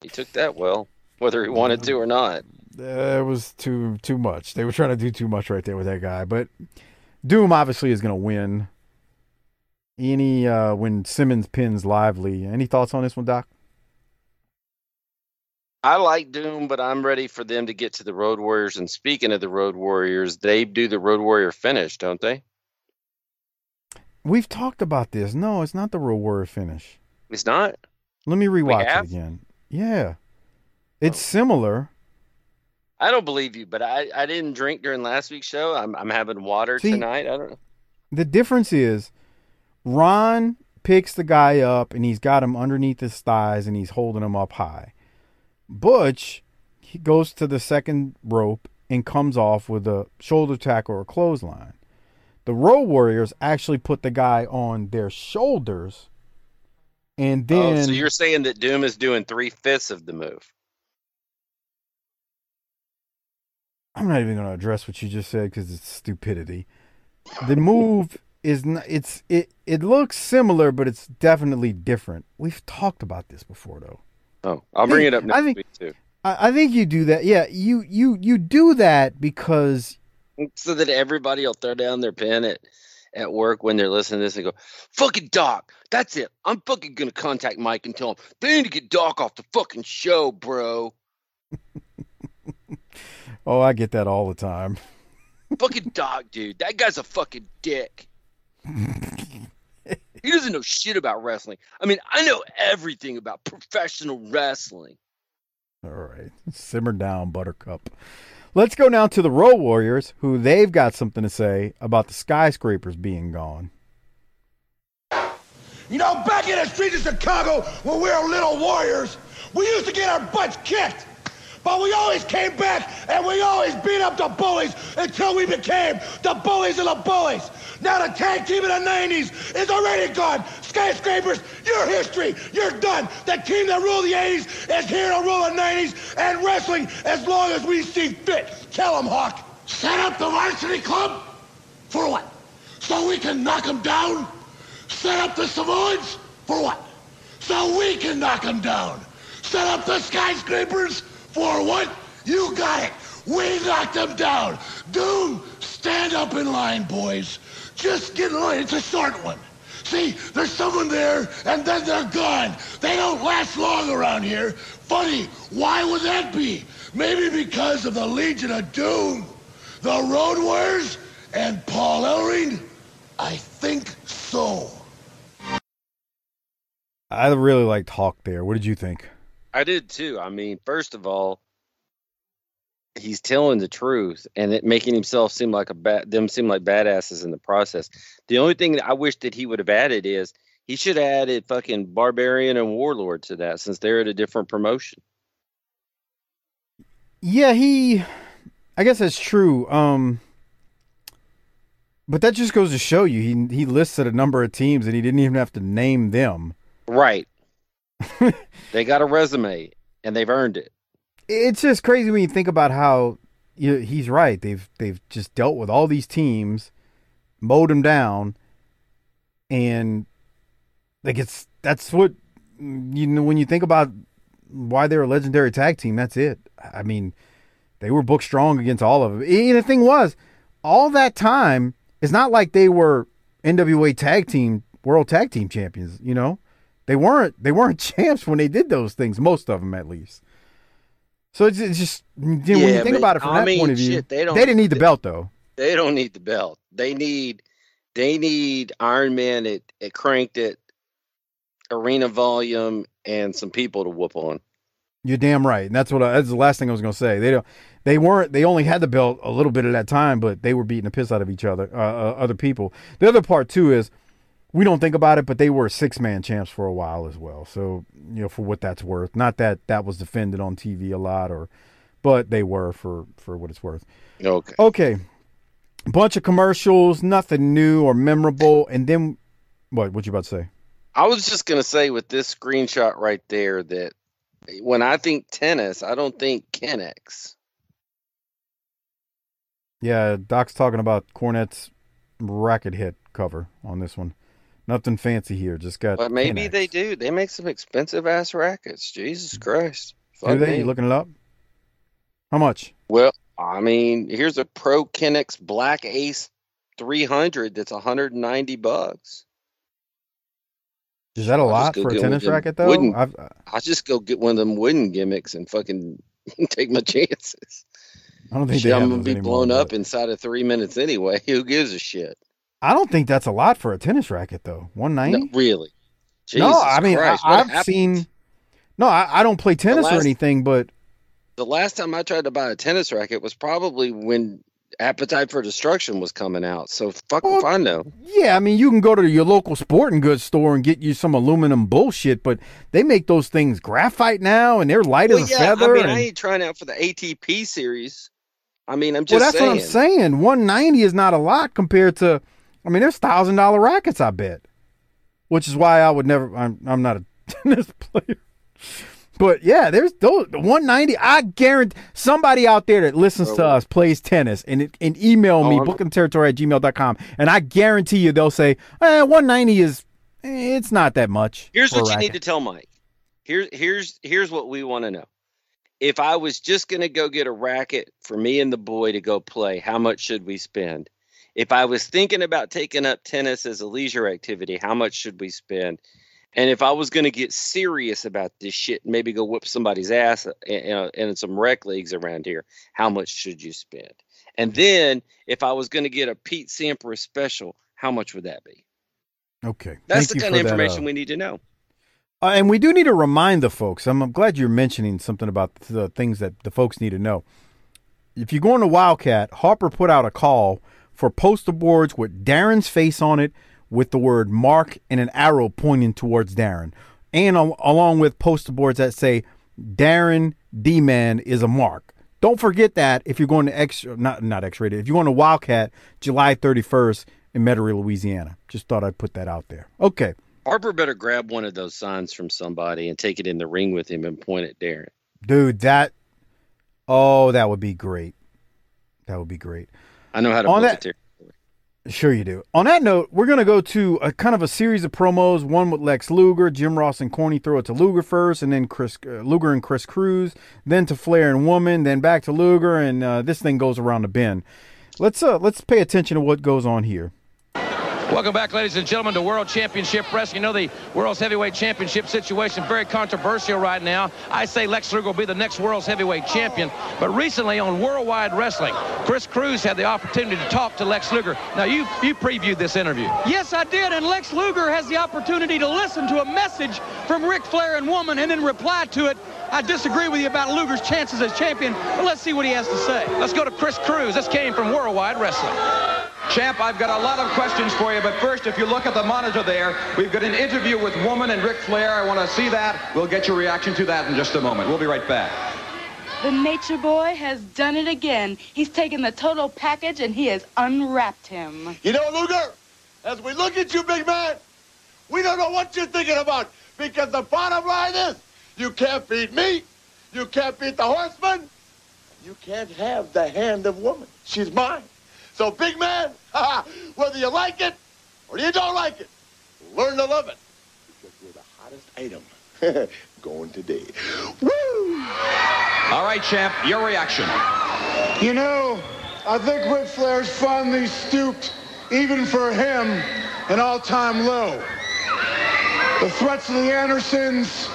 he took that well, whether he wanted to or not. That was too too much. They were trying to do too much right there with that guy. But Doom obviously is going to win. Any uh, when Simmons pins Lively. Any thoughts on this one, Doc? I like Doom, but I'm ready for them to get to the Road Warriors. And speaking of the Road Warriors, they do the Road Warrior finish, don't they? We've talked about this. No, it's not the Road Warrior finish. It's not? Let me rewatch it again. Yeah. It's oh. similar. I don't believe you, but I, I didn't drink during last week's show. I'm I'm having water See, tonight. I don't know. The difference is Ron picks the guy up, and he's got him underneath his thighs, and he's holding him up high. Butch, he goes to the second rope and comes off with a shoulder tackle or a clothesline. The Road Warriors actually put the guy on their shoulders, and then... Oh, so you're saying that Doom is doing three-fifths of the move. I'm not even going to address what you just said because it's stupidity. The move is... Not, it's it, it looks similar, but it's definitely different. We've talked about this before, though. Oh, I'll bring it up next I think, week too. I think you do that. Yeah, you you you do that because so that everybody will throw down their pen at at work when they're listening to this and go, "Fucking Doc, that's it. I'm fucking gonna contact Mike and tell him they need to get Doc off the fucking show, bro." Oh, I get that all the time. Fucking Doc, dude. That guy's a fucking dick. He doesn't know shit about wrestling. I mean, I know everything about professional wrestling. All right. Simmer down, Buttercup. Let's go now to the Road Warriors, who they've got something to say about the skyscrapers being gone. You know, back in the streets of Chicago, when we were little warriors, we used to get our butts kicked. But we always came back, and we always beat up the bullies until we became the bullies of the bullies. Now the tag team of the nineties is already gone. Skyscrapers, your history, you're done. The team that ruled the eighties is here to rule the nineties and wrestling as long as we see fit. Tell them, Hawk. Set up the Varsity Club? For what? So we can knock them down? Set up the Samoans? For what? So we can knock them down. Set up the skyscrapers? For what? You got it. We knocked them down. Doom, stand up in line, boys. Just get in line. It's a short one. See, there's someone there, and then they're gone. They don't last long around here. Funny, why would that be? Maybe because of the Legion of Doom, the Road Warriors, and Paul Ellering? I think so. I really liked Hawk there. What did you think? I did too. I mean, first of all, he's telling the truth and it making himself seem like a bad, them seem like badasses in the process. The only thing that I wish that he would have added is he should have added fucking Barbarian and Warlord to that, since they're at a different promotion. Yeah, he, I guess that's true. Um, but that just goes to show you, he, he listed a number of teams and he didn't even have to name them. Right. They got a resume and they've earned it. It's just crazy when you think about how you, he's right. They've they've just dealt with all these teams, mowed them down, and like it's that's what you know when you think about why they're a legendary tag team. That's it. I mean, they were booked strong against all of them. And the thing was, all that time, it's not like they were N W A tag team world tag team champions. You know. They weren't they weren't champs when they did those things, most of them at least. So it's, it's just when yeah, you think about it from I that mean, point of view, shit, they, don't, they didn't need the they, belt though. They don't need the belt. They need they need Iron Man at, at Cranked at Arena Volume and some people to whoop on. You're damn right, and that's what I, that's the last thing I was gonna say. They don't they weren't they only had the belt a little bit at that time, but they were beating the piss out of each other, uh, uh, other people. The other part too is. We don't think about it, but they were six-man champs for a while as well. So, you know, for what that's worth. Not that that was defended on T V a lot, or, but they were for, for what it's worth. Okay. Okay. Bunch of commercials, nothing new or memorable. And then, what, what you about to say? I was just going to say with this screenshot right there that when I think tennis, I don't think Kennex. Yeah, Doc's talking about Cornette's racket hit cover on this one. Nothing fancy here. Just got. But maybe Kennex. They do. They make some expensive ass rackets. Jesus Christ. Fuck do they? Me. You looking it up? How much? Well, I mean, here's a Pro Kennex Black Ace three hundred. That's one hundred ninety bucks. Is that a I'll lot for a tennis racket though? Wooden, I've, uh, I'll just go get one of them wooden gimmicks and fucking take my chances. I don't think shit, they I'm gonna be anymore, blown but... up inside of three minutes anyway. Who gives a shit? I don't think that's a lot for a tennis racket, though. one ninety? No, really? Jesus no, I mean, Christ, I, I've seen... No, I, I don't play tennis last, or anything, but... The last time I tried to buy a tennis racket was probably when Appetite for Destruction was coming out. So, fuck well, if I know. Yeah, I mean, you can go to your local sporting goods store and get you some aluminum bullshit, but they make those things graphite now, and they're light well, as yeah, a feather. I mean, and... I ain't trying out for the A T P series. I mean, I'm just well, that's saying. That's what I'm saying. one ninety is not a lot compared to... I mean, there's one thousand dollar rackets, I bet, which is why I would never, I'm, I'm not a tennis player. But, yeah, there's those, one ninety, I guarantee somebody out there that listens to us plays tennis and it, and email me, oh, bookingterritory at gmail dot com, and I guarantee you they'll say, eh, one ninety is, eh, it's not that much. Here's what you racket. Need to tell Mike. Here's here's here's what we want to know. If I was just going to go get a racket for me and the boy to go play, how much should we spend? If I was thinking about taking up tennis as a leisure activity, how much should we spend? And if I was going to get serious about this shit, and maybe go whoop somebody's ass in, in some rec leagues around here, how much should you spend? And then if I was going to get a Pete Sampras special, how much would that be? Okay. That's the kind of information we need to know. Uh, and we do need to remind the folks. I'm, I'm glad you're mentioning something about the things that the folks need to know. If you go on to Wildcat, Harper put out a call for poster boards with Darren's face on it, with the word Mark and an arrow pointing towards Darren, and al- along with poster boards that say Darren D-Man is a mark. Don't forget that if you're going to X, not not X-rated, if you're going to Wildcat, July thirty-first in Metairie, Louisiana. Just thought I'd put that out there. Okay. Harper better grab one of those signs from somebody and take it in the ring with him and point at Darren. Dude, that, oh, that would be great. That would be great. I know how to put it there. Sure you do. On that note, we're going to go to a kind of a series of promos, one with Lex Luger, Jim Ross and Corny throw it to Luger first, and then Chris uh, Luger and Chris Cruz, then to Flair and Woman, then back to Luger, and uh, this thing goes around the bend. Let's uh, let's pay attention to what goes on here. Welcome back, ladies and gentlemen, to World Championship Wrestling. You know, the World's Heavyweight Championship situation, very controversial right now. I say Lex Luger will be the next World's Heavyweight Champion. But recently on Worldwide Wrestling, Chris Cruz had the opportunity to talk to Lex Luger. Now, you you previewed this interview. Yes, I did, and Lex Luger has the opportunity to listen to a message from Ric Flair and Woman and then reply to it. I disagree with you about Luger's chances as champion, but let's see what he has to say. Let's go to Chris Cruz. This came from Worldwide Wrestling. Champ, I've got a lot of questions for you, but first, if you look at the monitor there, we've got an interview with Woman and Ric Flair. I want to see that. We'll get your reaction to that in just a moment. We'll be right back. The Nature Boy has done it again. He's taken the total package, and he has unwrapped him. You know, Luger, as we look at you, big man, we don't know what you're thinking about, because the bottom line is you can't beat me, you can't beat the Horseman, you can't have the hand of Woman. She's mine. So, big man, whether you like it or you don't like it, learn to love it. Because we're the hottest item going today. Woo! All right, champ, your reaction. You know, I think Ric Flair's finally stooped, even for him, an all-time low. The threats of the Andersons,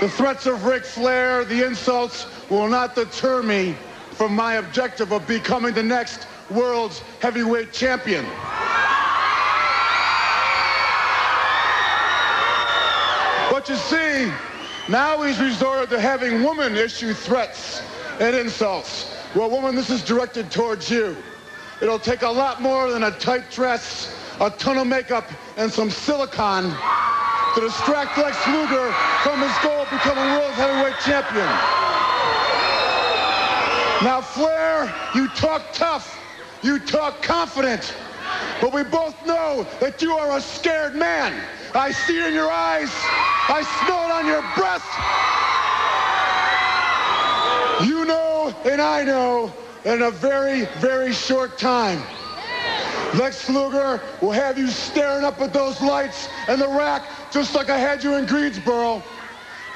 the threats of Ric Flair, the insults will not deter me from my objective of becoming the next World's Heavyweight Champion. But you see, now he's resorted to having Women issue threats and insults. Well, Woman, this is directed towards you. It'll take a lot more than a tight dress, a ton of makeup, and some silicone to distract Lex Luger from his goal of becoming World's Heavyweight Champion. Now, Flair, you talk tough. You talk confident, but we both know that you are a scared man. I see it in your eyes. I smell it on your breath. You know, and I know, in a very, very short time, Lex Luger will have you staring up at those lights and the rack just like I had you in Greensboro.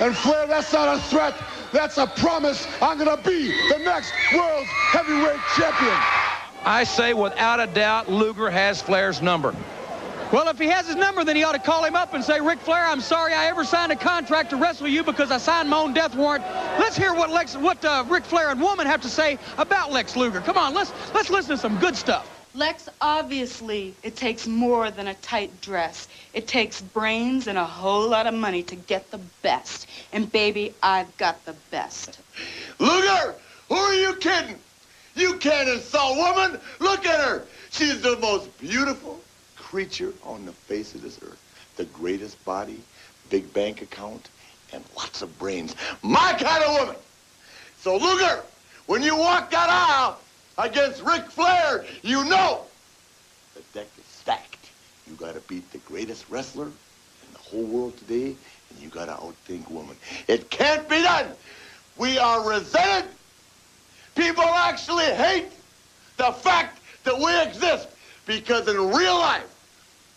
And Flair, that's not a threat. That's a promise. I'm gonna be the next World's Heavyweight Champion. I say, without a doubt, Luger has Flair's number. Well, if he has his number, then he ought to call him up and say, Ric Flair, I'm sorry I ever signed a contract to wrestle you because I signed my own death warrant. Let's hear what Lex, what uh, Ric Flair and Woman have to say about Lex Luger. Come on, let's let's listen to some good stuff. Lex, obviously, it takes more than a tight dress. It takes brains and a whole lot of money to get the best. And, baby, I've got the best. Luger, who are you kidding? You can't insult Woman. Look at her. She's the most beautiful creature on the face of this earth. The greatest body, big bank account, and lots of brains. My kind of woman. So, Luger, when you walk that aisle against Ric Flair, you know the deck is stacked. You got to beat the greatest wrestler in the whole world today, and you got to outthink Woman. It can't be done. We are resented. People actually hate the fact that we exist because in real life,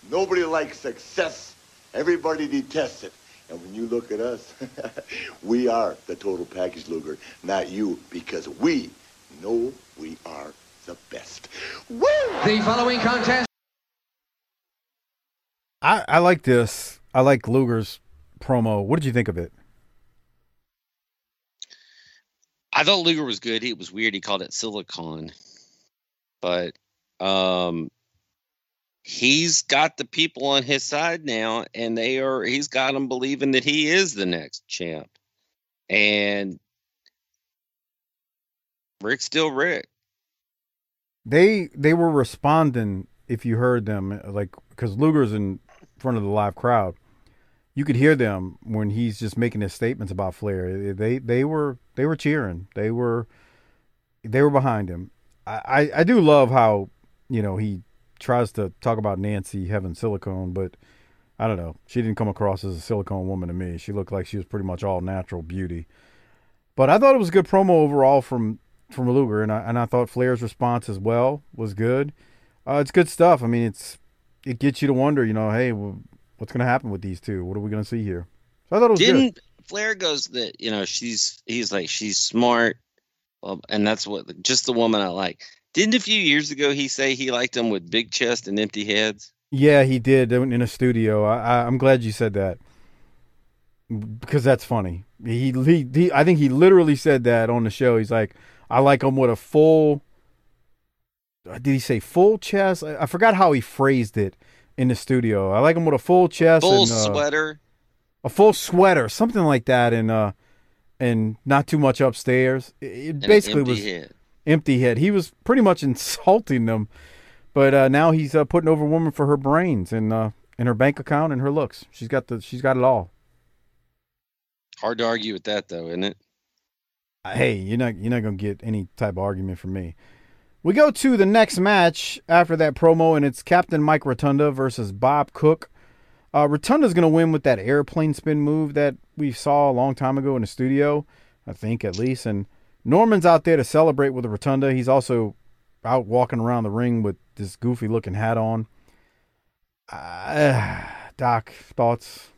nobody likes success. Everybody detests it. And when you look at us, we are the total package, Luger, not you, because we know we are the best. Woo! The following contest. I, I like this. I like Luger's promo. What did you think of it? I thought Luger was good. It was weird. He called it silicon. But um, he's got the people on his side now, and they are. He's got them believing that he is the next champ. And Rick's still Rick. They they were responding, if you heard them, like, because Luger's in front of the live crowd. You could hear them when he's just making his statements about Flair. They they were they were cheering. They were they were behind him. I, I do love how, you know, he tries to talk about Nancy having silicone, but I don't know. She didn't come across as a silicone woman to me. She looked like she was pretty much all natural beauty. But I thought it was a good promo overall from from Luger, and I and I thought Flair's response as well was good. Uh, it's good stuff. I mean, it's it gets you to wonder, you know, hey, well, what's going to happen with these two? What are we going to see here? So I thought it was Didn't, good. Flair goes that, you know, she's he's like, she's smart. Well, and that's what just the woman I like. Didn't a few years ago he say he liked them with big chest and empty heads? Yeah, he did in a studio. I, I, I'm glad you said that because that's funny. He, he, he, I think he literally said that on the show. He's like, I like them with a full. Did he say full chest? I, I forgot how he phrased it. In the studio, I like him with a full chest, full and, uh, sweater, a full sweater, something like that, and uh, and not too much upstairs. It, it basically was head. empty head. He was pretty much insulting them, but uh, now he's uh, putting over a woman for her brains and uh, and her bank account and her looks. She's got the she's got it all. Hard to argue with that, though, isn't it? Hey, you're not you're not gonna get any type of argument from me. We go to the next match after that promo, and it's Captain Mike Rotunda versus Bob Cook. Uh, Rotunda's going to win with that airplane spin move that we saw a long time ago in the studio, I think at least. And Norman's out there to celebrate with Rotunda. He's also out walking around the ring with this goofy-looking hat on. Uh, Doc, thoughts?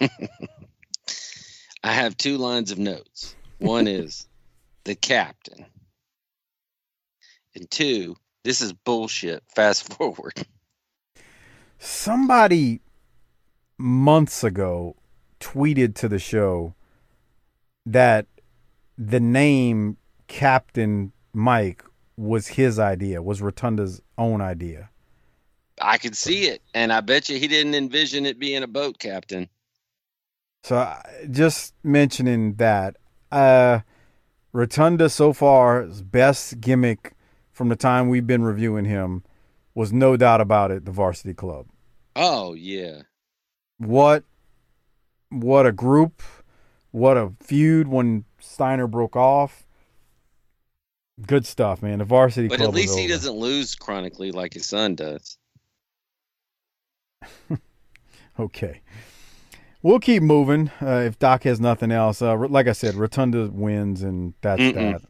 I have two lines of notes. One is the captain. And two, this is bullshit. Fast forward. Somebody months ago tweeted to the show that the name Captain Mike was his idea, was Rotunda's own idea. I could see it, and I bet you he didn't envision it being a boat captain. So just mentioning that, uh, Rotunda so far, his best gimmick from the time we've been reviewing him was no doubt about it, the Varsity Club. Oh yeah. What, what a group, what a feud when Steiner broke off. Good stuff, man. The Varsity Club. But at least he doesn't lose chronically like his son does. Okay. We'll keep moving. Uh, if Doc has nothing else, uh, like I said, Rotunda wins and that's Mm-mm. that.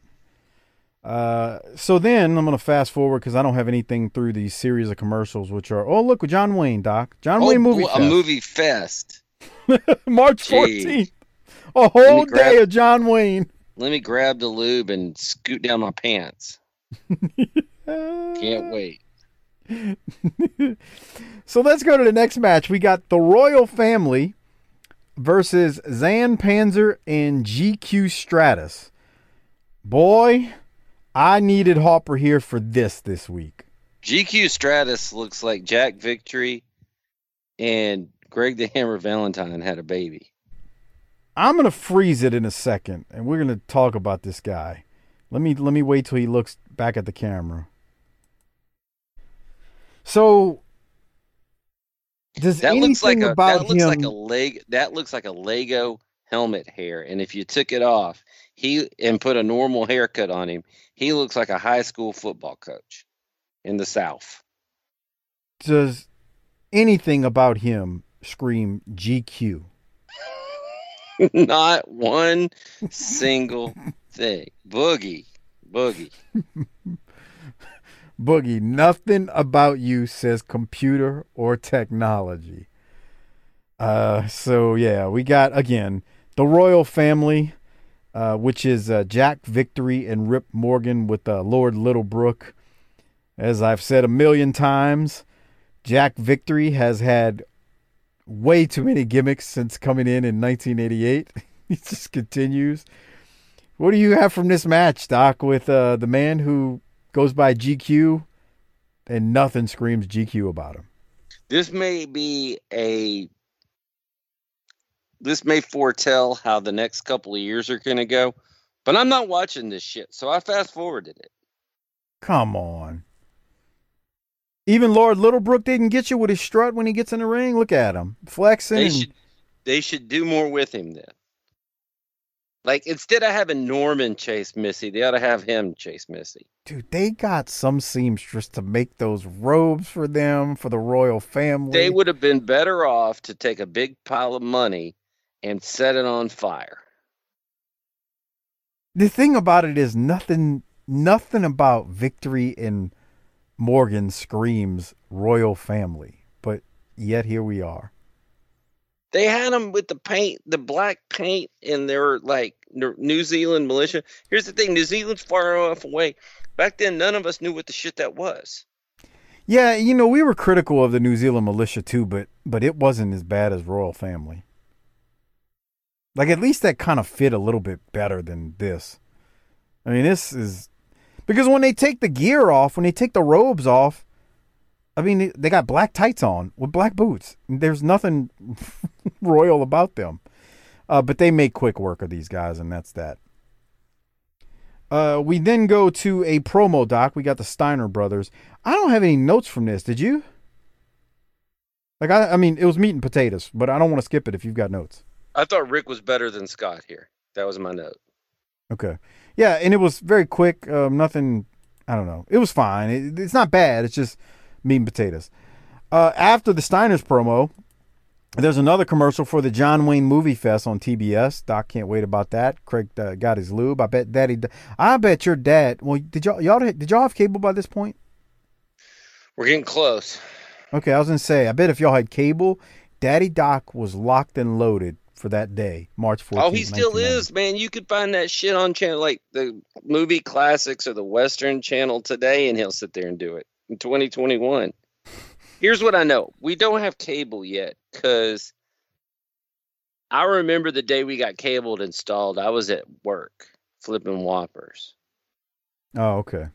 Uh, so then I'm going to fast forward because I don't have anything through these series of commercials, which are, oh, look, John Wayne, Doc. John oh, Wayne Movie Fest. A movie fest. March fourteenth. A whole grab, day of John Wayne. Let me grab the lube and scoot down my pants. Can't wait. So let's go to the next match. We got the Royal Family versus Zan Panzer and G Q Stratus. Boy... I needed Harper here for this this week. G Q Stratus looks like Jack Victory and Greg the Hammer Valentine had a baby. I'm going to freeze it in a second, and we're going to talk about this guy. Let me let me wait till he looks back at the camera. So does that anything looks like a, about that looks him... like a leg that looks like a Lego helmet hair, and if you took it off, he and put a normal haircut on him, he looks like a high school football coach in the South. Does anything about him scream G Q? Not one single thing. Boogie. Boogie. Boogie, nothing about you says computer or technology. Uh, so, yeah, we got, again, the Royal Family, uh, which is uh, Jack Victory and Rip Morgan with uh, Lord Littlebrook. As I've said a million times, Jack Victory has had way too many gimmicks since coming in in nineteen eighty-eight. He just continues. What do you have from this match, Doc, with uh, the man who goes by G Q and nothing screams G Q about him? This may be a... This may foretell how the next couple of years are going to go, but I'm not watching this shit, so I fast-forwarded it. Come on. Even Lord Littlebrook didn't get you with his strut when he gets in the ring. Look at him. Flexing. They should, they should do more with him then. Like, instead of having Norman chase Missy, they ought to have him chase Missy. Dude, they got some seamstress to make those robes for them, for the royal family. They would have been better off to take a big pile of money and set it on fire. The thing about it is nothing, nothing about Victory and Morgan screams royal family, but yet here we are. They had them with the paint, the black paint, and they were like New Zealand militia. Here's the thing, New Zealand's far enough away. Back then, none of us knew what the shit that was. Yeah, you know, we were critical of the New Zealand militia too, but but it wasn't as bad as Royal Family. Like, at least that kind of fit a little bit better than this. I mean, this is... Because when they take the gear off, when they take the robes off, I mean, they got black tights on with black boots. There's nothing royal about them. Uh, but they make quick work of these guys, and that's that. Uh, we then go to a promo, Doc. We got the Steiner brothers. I don't have any notes from this. Did you? Like, I, I mean, it was meat and potatoes, but I don't want to skip it if you've got notes. I thought Rick was better than Scott here. That was my note. Okay. Yeah, and it was very quick. Um, nothing, I don't know. It was fine. It, it's not bad. It's just... meat and potatoes. Uh, after the Steiners promo, there's another commercial for the John Wayne Movie Fest on T B S. Doc can't wait about that. Craig uh, got his lube. I bet Daddy. I bet your dad. Well, did y'all, y'all did y'all have cable by this point? We're getting close. Okay, I was gonna say. I bet if y'all had cable, Daddy Doc was locked and loaded for that day, March fourteenth. Oh, he still is, man. You could find that shit on channel like the movie classics or the Western Channel today, and he'll sit there and do it. In twenty twenty-one. Here's what I know. We don't have cable yet because I remember the day we got cable installed, I was at work flipping Whoppers. Oh, okay.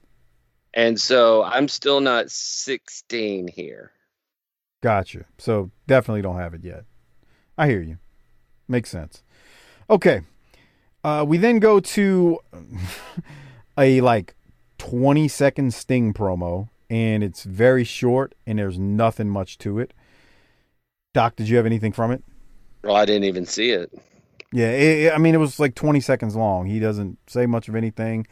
And so I'm still not sixteen here. Gotcha. So definitely don't have it yet. I hear you. Makes sense. Okay. Uh, we then go to a like twenty second Sting promo. And it's very short, and there's nothing much to it. Doc, did you have anything from it? Well, I didn't even see it. Yeah, it, I mean, it was like twenty seconds long. He doesn't say much of anything.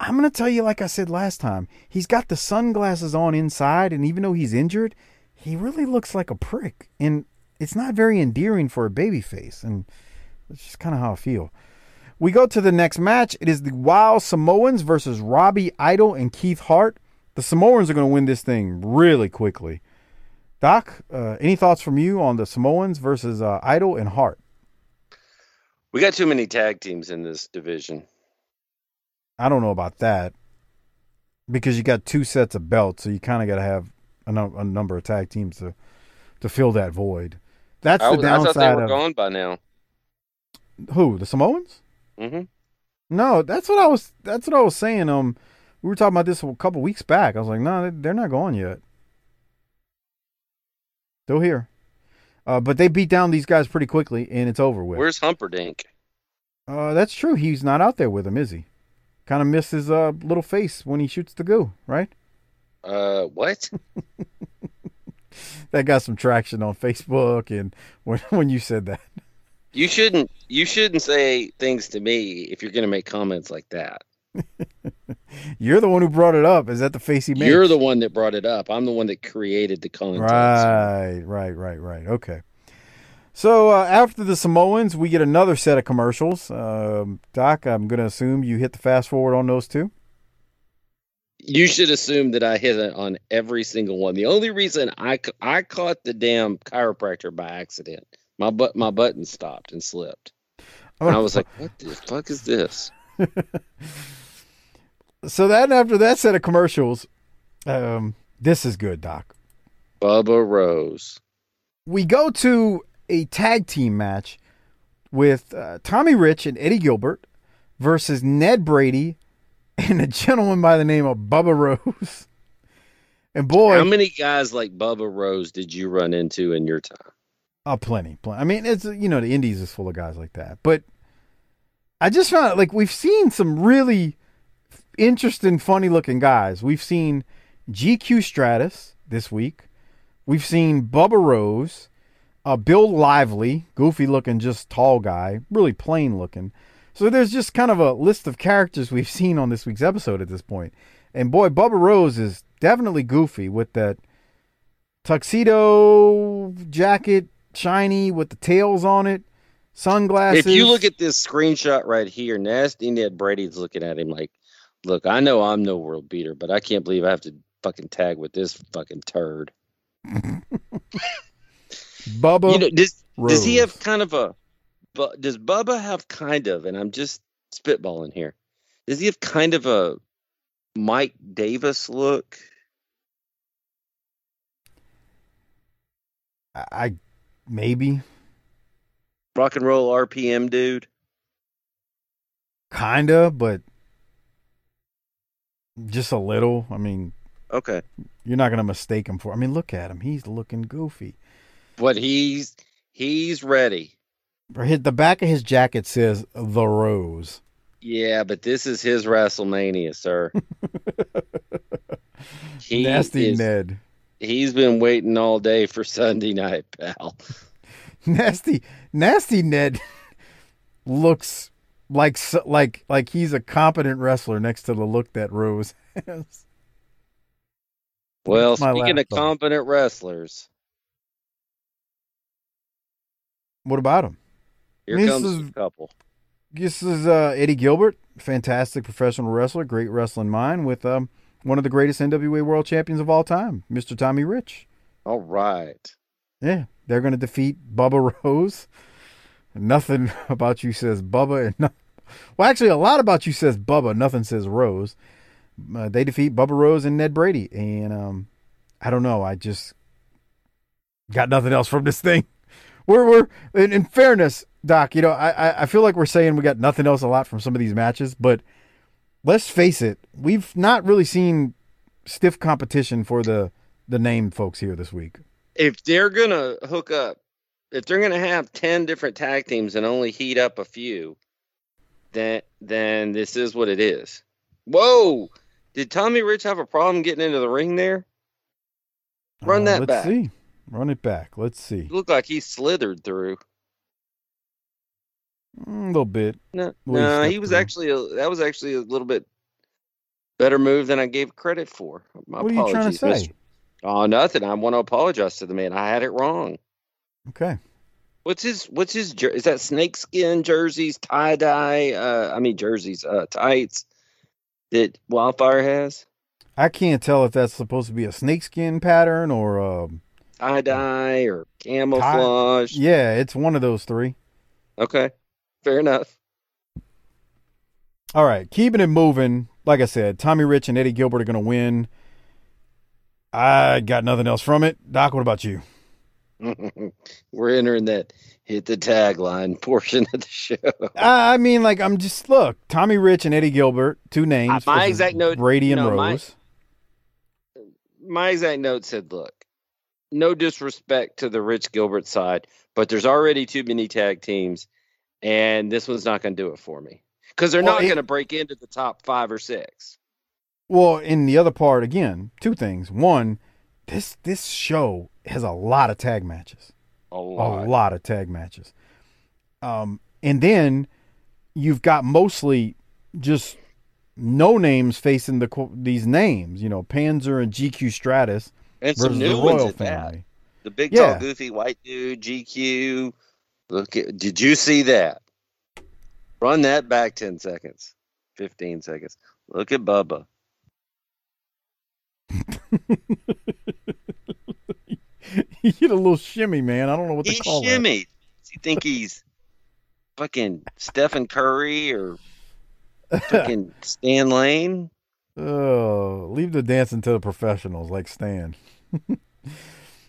I'm going to tell you, like I said last time, he's got the sunglasses on inside, and even though he's injured, he really looks like a prick. And it's not very endearing for a babyface, and that's just kind of how I feel. We go to the next match. It is the Wild Samoans versus Robbie Idol and Keith Hart. The Samoans are going to win this thing really quickly. Doc, uh, any thoughts from you on the Samoans versus uh, Idol and Hart? We got too many tag teams in this division. I don't know about that. Because you got two sets of belts, so you kind of got to have a, num- a number of tag teams to, to fill that void. That's I, the downside. I thought they were of, gone by now. Who, the Samoans? Mm-hmm. No, that's what I was. That's what I was saying. Um. We were talking about this a couple weeks back. I was like, no, they're not gone yet. Still here. Uh, but they beat down these guys pretty quickly, and it's over with. Where's Humperdinck? Uh, that's true. He's not out there with him, is he? Kind of missed his uh, little face when he shoots the goo, right? Uh, what? That got some traction on Facebook and when, when you said that. You shouldn't, you shouldn't say things to me if you're going to make comments like that. You're the one who brought it up. Is that the face he made? You're the one that brought it up. I'm the one that created the content. Right, right, right, right. Okay. So uh, after the Samoans, we get another set of commercials. Um, Doc, I'm going to assume you hit the fast forward on those two. You should assume that I hit it on every single one. The only reason I, I caught the damn chiropractor by accident. My butt, my button stopped and slipped. Oh. And I was like, what the fuck is this? So that after that set of commercials, um, this is good, Doc. Bubba Rose. We go to a tag team match with uh, Tommy Rich and Eddie Gilbert versus Ned Brady and a gentleman by the name of Bubba Rose. And boy, how many guys like Bubba Rose did you run into in your time? Oh, plenty, plenty. I mean, it's, you know, the Indies is full of guys like that. But I just found, like, we've seen some really interesting, funny-looking guys. We've seen G Q Stratus this week. We've seen Bubba Rose, uh, Bill Lively, goofy-looking, just tall guy, really plain-looking. So there's just kind of a list of characters we've seen on this week's episode at this point. And, boy, Bubba Rose is definitely goofy with that tuxedo jacket, shiny, with the tails on it, sunglasses. If you look at this screenshot right here, Nasty Ned Brady's looking at him like, look, I know I'm no world beater, but I can't believe I have to fucking tag with this fucking turd. Bubba, you know, does, does he have kind of a, does Bubba have kind of, and I'm just spitballing here, does he have kind of a Mike Davis look? I, maybe. Rock and Roll R P M dude? Kinda, but just a little. I mean, okay, you're not gonna mistake him for. I mean, look at him. He's looking goofy. But he's he's ready. The back of his jacket says "The Rose." Yeah, but this is his WrestleMania, sir. he Nasty is, Ned. He's been waiting all day for Sunday night, pal. Nasty, Nasty Ned looks like like like he's a competent wrestler next to the look that Rose has. Well, speaking of competent wrestlers, what about him? Here this comes is, a couple. This is uh, Eddie Gilbert, fantastic professional wrestler, great wrestling mind, with um, one of the greatest N W A World Champions of all time, Mister Tommy Rich. All right. Yeah, they're going to defeat Bubba Rose. Nothing about you says Bubba. And no- well, actually, a lot about you says Bubba. Nothing says Rose. Uh, they defeat Bubba Rose and Ned Brady. And um, I don't know. I just got nothing else from this thing. We're, we're in, in fairness, Doc, you know, I, I feel like we're saying we got nothing else a lot from some of these matches. But let's face it, we've not really seen stiff competition for the, the named folks here this week. If they're going to hook up, if they're going to have ten different tag teams and only heat up a few, then, then this is what it is. Whoa! Did Tommy Rich have a problem getting into the ring there? Run uh, that let's back. Let's see. Run it back. Let's see. It looked like he slithered through. A little bit. No, no he was through. actually a, that was actually a little bit better move than I gave credit for. My what apologies, are you trying to say? Mister Oh, nothing. I want to apologize to the man. I had it wrong. Okay. What's his? What's his? Jer- is that snakeskin jerseys, tie dye? Uh, I mean jerseys, uh, tights. That Wildfire has? I can't tell if that's supposed to be a snakeskin pattern or a tie dye or camouflage. Tie. Yeah, it's one of those three. Okay, fair enough. All right, keeping it moving. Like I said, Tommy Rich and Eddie Gilbert are going to win. I got nothing else from it. Doc, what about you? We're entering that hit the tagline portion of the show. I mean, like, I'm just, look, Tommy Rich and Eddie Gilbert, two names. Uh, my exact note. Brady and no, Rose. My, my exact note said, look, no disrespect to the Rich Gilbert side, but there's already too many tag teams, and this one's not going to do it for me. Because they're well, not going to break into the top five or six. Well, in the other part, again, two things. One, this this show has a lot of tag matches. A lot. A lot of tag matches. Um, and then you've got mostly just no names facing the these names. You know, Panzer and G Q Stratus and some new the Royal ones at family. That. The big, yeah. tall, goofy white dude, G Q. Look at, did you see that? Run that back ten seconds, fifteen seconds. Look at Bubba. He hit a little shimmy, man. I don't know what to call it. He shimmied. Does he think he's fucking Stephen Curry or fucking Stan Lane? Oh, leave the dancing to the professionals like Stan. All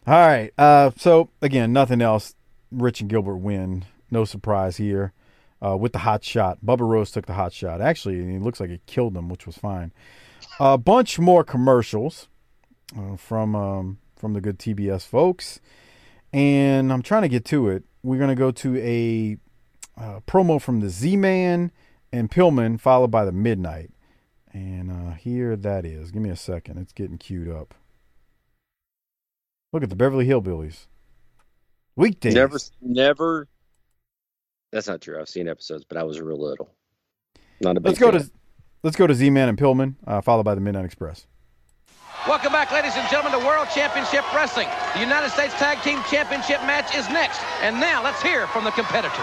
right. Uh, so, again, nothing else. Rich and Gilbert win. No surprise here. Uh, with the hot shot. Bubba Rose took the hot shot. Actually, it looks like it killed him, which was fine. A uh, bunch more commercials uh, from um, from the good T B S folks. And I'm trying to get to it. We're going to go to a uh, promo from the Z-Man and Pillman, followed by the Midnight. And uh, here that is. Give me a second. It's getting queued up. Look at the Beverly Hillbillies. Weekdays. Never, never. That's not true. I've seen episodes, but I was real little. Not a big let's go fan. to Let's go to Z-Man and Pillman, uh, followed by the Midnight Express. Welcome back, ladies and gentlemen, to World Championship Wrestling. The United States Tag Team Championship match is next. And now let's hear from the competitors.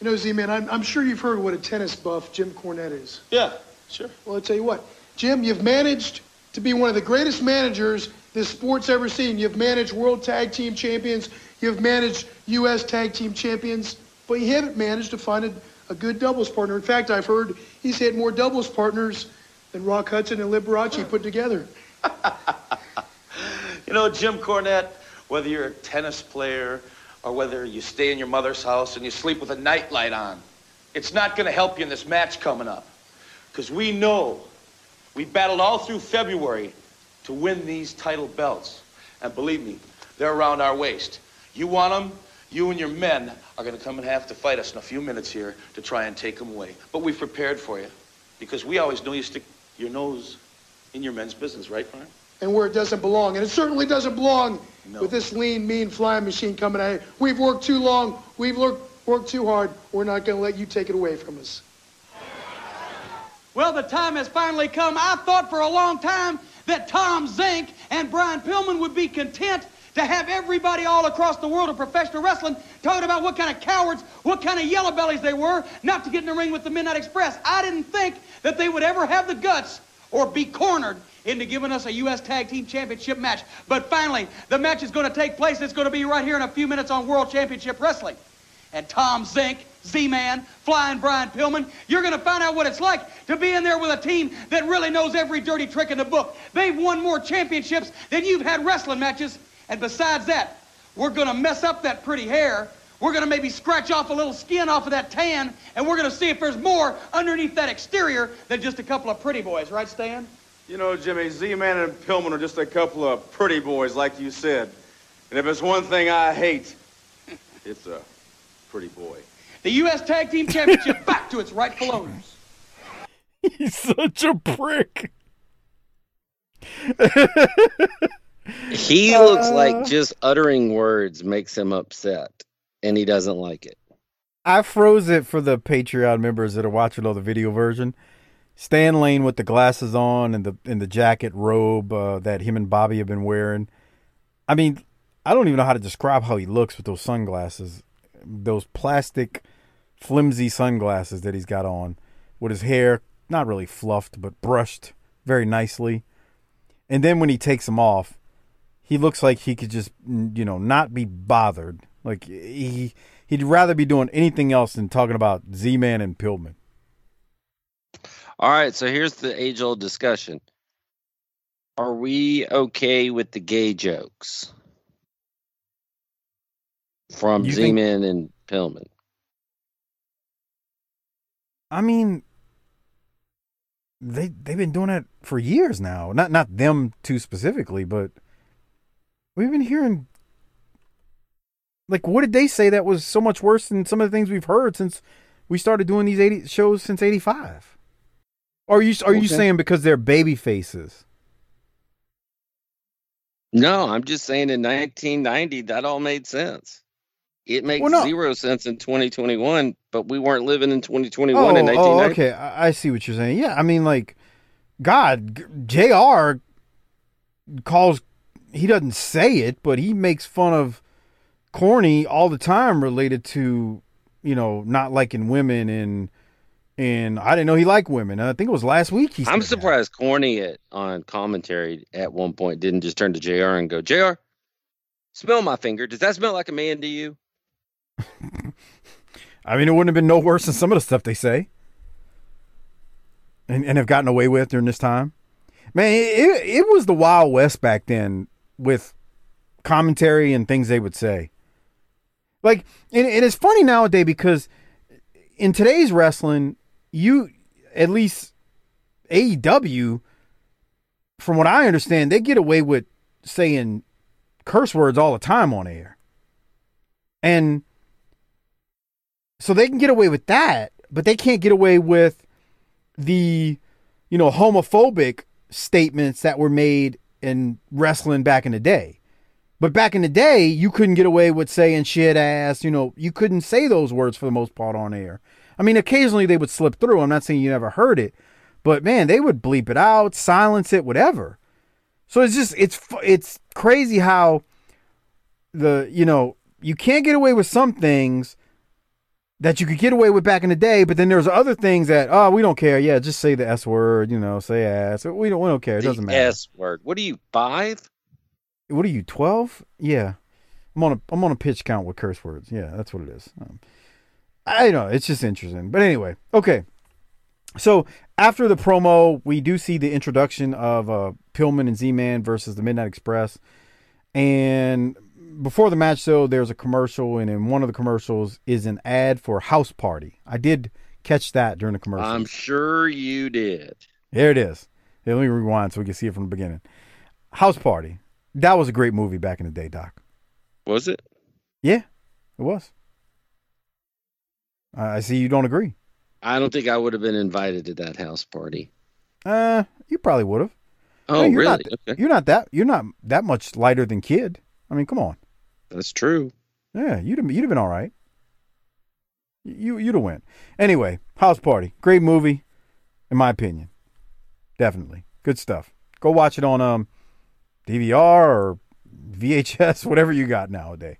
You know, Z-Man, I'm, I'm sure you've heard what a tennis buff Jim Cornette is. Yeah, sure. Well, I'll tell you what. Jim, you've managed to be one of the greatest managers this sport's ever seen. You've managed World Tag Team Champions. You've managed U S Tag Team Champions. But you haven't managed to find a, a good doubles partner. In fact, I've heard he's had more doubles partners than Rock Hudson and Liberace put together. You know, Jim Cornette, whether you're a tennis player or whether you stay in your mother's house and you sleep with a nightlight on, it's not going to help you in this match coming up. Because we know we battled all through February to win these title belts. And believe me, they're around our waist. You want them? You and your men are going to come and have to fight us in a few minutes here to try and take them away. But we've prepared for you, because we always know you stick your nose in your men's business, right, Brian? And where it doesn't belong. And it certainly doesn't belong no. with this lean, mean flying machine coming at you. We've worked too long. We've worked, worked too hard. We're not going to let you take it away from us. Well, the time has finally come. I thought for a long time that Tom Zink and Brian Pillman would be content to have everybody all across the world of professional wrestling talking about what kind of cowards, what kind of yellow bellies they were, not to get in the ring with the Midnight Express. I didn't think that they would ever have the guts or be cornered into giving us a U S Tag Team Championship match. But finally, the match is going to take place. It's going to be right here in a few minutes on World Championship Wrestling. And Tom Zink, Z-Man, Flying Brian Pillman, you're going to find out what it's like to be in there with a team that really knows every dirty trick in the book. They've won more championships than you've had wrestling matches. And besides that, we're going to mess up that pretty hair. We're going to maybe scratch off a little skin off of that tan, and we're going to see if there's more underneath that exterior than just a couple of pretty boys. Right, Stan? You know, Jimmy, Z-Man and Pillman are just a couple of pretty boys, like you said. And if it's one thing I hate, it's a pretty boy. The U S Tag Team Championship back to its rightful owners. He's such a prick. He uh, looks like just uttering words makes him upset, and he doesn't like it. I froze it for the Patreon members that are watching all the video version. Stan Lane with the glasses on and the and the jacket robe uh, that him and Bobby have been wearing. I mean, I don't even know how to describe how he looks with those sunglasses, those plastic, flimsy sunglasses that he's got on, with his hair not really fluffed but brushed very nicely. And then when he takes them off, he looks like he could just, you know, not be bothered. Like, he, he'd rather be doing anything else than talking about Z-Man and Pillman. All right, so here's the age-old discussion. Are we okay with the gay jokes from you Z-Man think... and Pillman? I mean, they, they've been doing that for years now. Not, not them two specifically, but... We've been hearing, like, what did they say that was so much worse than some of the things we've heard since we started doing these eighty shows since eighty-five? Are you are okay. you saying because they're baby faces? No, I'm just saying in nineteen ninety that all made sense. It makes well, no. zero sense in twenty twenty-one, but we weren't living in twenty twenty-one oh, in nineteen ninety. Oh, okay, I see what you're saying. Yeah, I mean, like, God, J R calls. He doesn't say it, but he makes fun of corny all the time related to, you know, not liking women and And I didn't know he liked women. I think it was last week. He I'm surprised that. Corny on commentary at one point didn't just turn to J R and go, J R, smell my finger. Does that smell like a man to you? I mean, it wouldn't have been no worse than some of the stuff they say and, and have gotten away with during this time. Man, it, it was the Wild West back then with commentary and things they would say. Like, and, and it's funny nowadays because in today's wrestling, you, at least A E W, from what I understand, they get away with saying curse words all the time on air. And so they can get away with that, but they can't get away with the, you know, homophobic statements that were made in wrestling back in the day. But back in the day, you couldn't get away with saying shit, ass, you know, you couldn't say those words for the most part on air. I mean, occasionally they would slip through. I'm not saying you never heard it, but man, they would bleep it out, silence it, whatever. So it's just, it's, it's crazy how the, you know, you can't get away with some things that you could get away with back in the day, but then there's other things that, oh, we don't care. Yeah, just say the S word, you know, say ass. We don't, we don't care. It doesn't matter. The S word. What are you, five? What are you, twelve? Yeah. I'm on a I'm on a pitch count with curse words. Yeah, that's what it is. Um, I don't know. It's just interesting. But anyway, okay. So after the promo, we do see the introduction of uh, Pillman and Z-Man versus the Midnight Express. And before the match, though, there's a commercial, and in one of the commercials is an ad for House Party. I did catch that during the commercial. I'm sure you did. There it is. Hey, let me rewind so we can see it from the beginning. House Party. That was a great movie back in the day, Doc. Was it? Yeah, it was. Uh, I see you don't agree. I don't think I would have been invited to that house party. Uh, you probably would have. Oh, I mean, you're really? Not, okay. You're not that. You're not that much lighter than Kid. I mean, come on. That's true. Yeah, you'd have, you'd have been all right. You you'd have went anyway. House Party, great movie, in my opinion. Definitely good stuff. Go watch it on um D V R or V H S, whatever you got nowadays.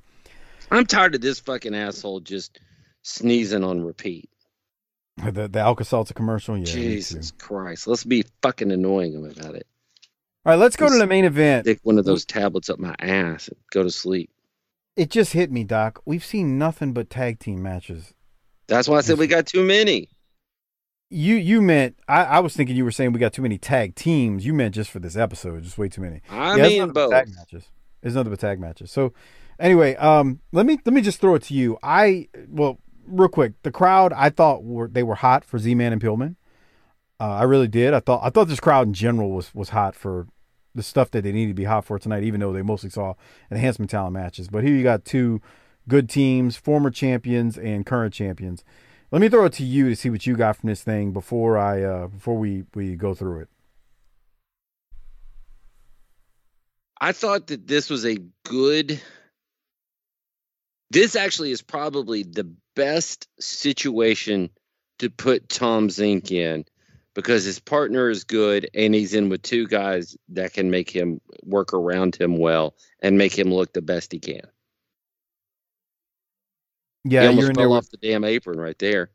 I'm tired of this fucking asshole just sneezing on repeat. The the Alka-Seltzer commercial, yeah. Jesus Christ, let's be fucking annoying him about it. All right, let's go let's to the main event. Stick one of those tablets up my ass and go to sleep. It just hit me, Doc. We've seen nothing but tag team matches. That's why I said we got too many. You you meant, I, I was thinking you were saying we got too many tag teams. You meant just for this episode, just way too many. I yeah, mean both. Tag matches. There's nothing but tag matches. So anyway, um, let me let me just throw it to you. I, well, real quick, the crowd, I thought were they were hot for Z-Man and Pillman. Uh, I really did. I thought I thought this crowd in general was was hot for the stuff that they needed to be hot for tonight, even though they mostly saw enhancement talent matches. But here you got two good teams, former champions and current champions. Let me throw it to you to see what you got from this thing before I uh, before we, we go through it. I thought that this was a good. This actually is probably the best situation to put Tom Zink in because his partner is good and he's in with two guys that can make him work around him well and make him look the best he can. Yeah, he almost you're in fell there with... off the damn apron right there.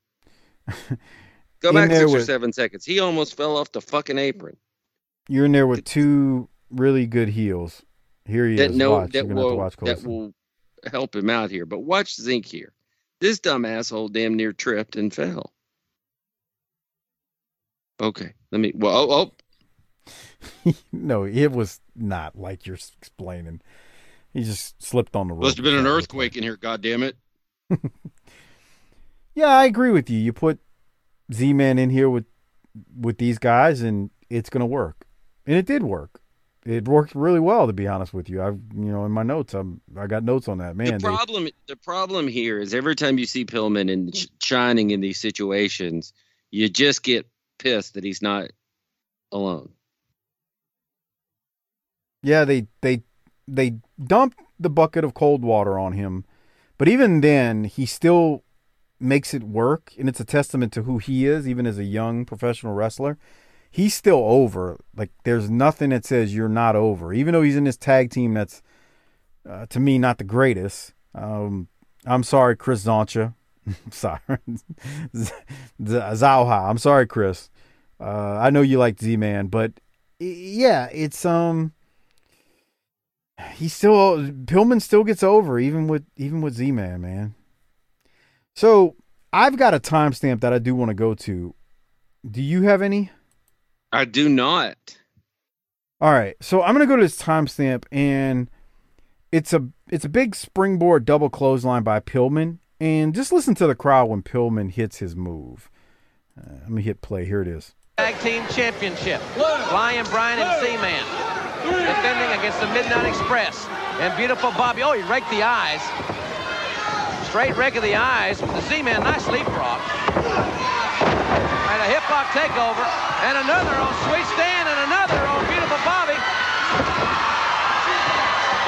Go back six with... or seven seconds. He almost fell off the fucking apron. You're in there with two really good heels. Here he that is. No, that will, watch that will help him out here. But watch Zink here. This dumb asshole damn near tripped and fell. Okay, let me. Well, oh, oh. No, it was not like you're explaining. He just slipped on the rope. Must have been an earthquake in here. God damn it. Yeah, I agree with you. You put Z-Man in here with with these guys, and it's gonna work. And it did work. It worked really well, to be honest with you. I've, you know, in my notes, I'm I got notes on that. Man, the problem, they... the problem here is every time you see Pillman and sh- shining in these situations, you just get pissed that he's not alone. Yeah, they they they dumped the bucket of cold water on him. But even then, he still makes it work, and it's a testament to who he is, even as a young professional wrestler. He's still over. Like, there's nothing that says you're not over. Even though he's in this tag team that's, uh, to me, not the greatest. Um, I'm sorry, Chris Zoncha. sorry. Z- Zauha. I'm sorry, Chris. Uh, I know you like Z-Man, but yeah, it's, um, he still, Pillman still gets over even with, even with Z-Man, man. So I've got a timestamp that I do want to go to. Do you have any? I do not. All right. So I'm going to go to this timestamp, and it's a, it's a big springboard double clothesline by Pillman. And just listen to the crowd when Pillman hits his move. Uh, let me hit play. Here it is. Tag Team Championship. Lion, Brian, and Z-Man defending against the Midnight Express. And beautiful Bobby. Oh, he raked the eyes. Straight rake of the eyes. The Z-Man, nice leapfrog. And a hip-hop takeover. And another on Sweet Stan. And another on beautiful Bobby.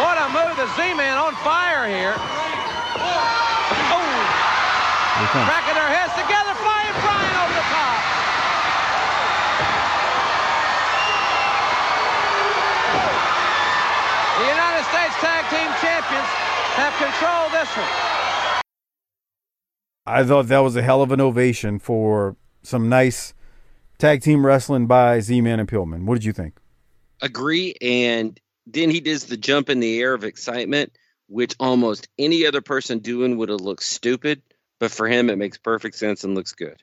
What a move. The Z-Man on fire here. Cracking their heads together, flying Brian over the top. The United States Tag Team Champions have controlled this one. I thought that was a hell of an ovation for some nice tag team wrestling by Z-Man and Pillman. What did you think? Agree, and then he does the jump in the air of excitement, which almost any other person doing would have looked stupid. But for him, it makes perfect sense and looks good.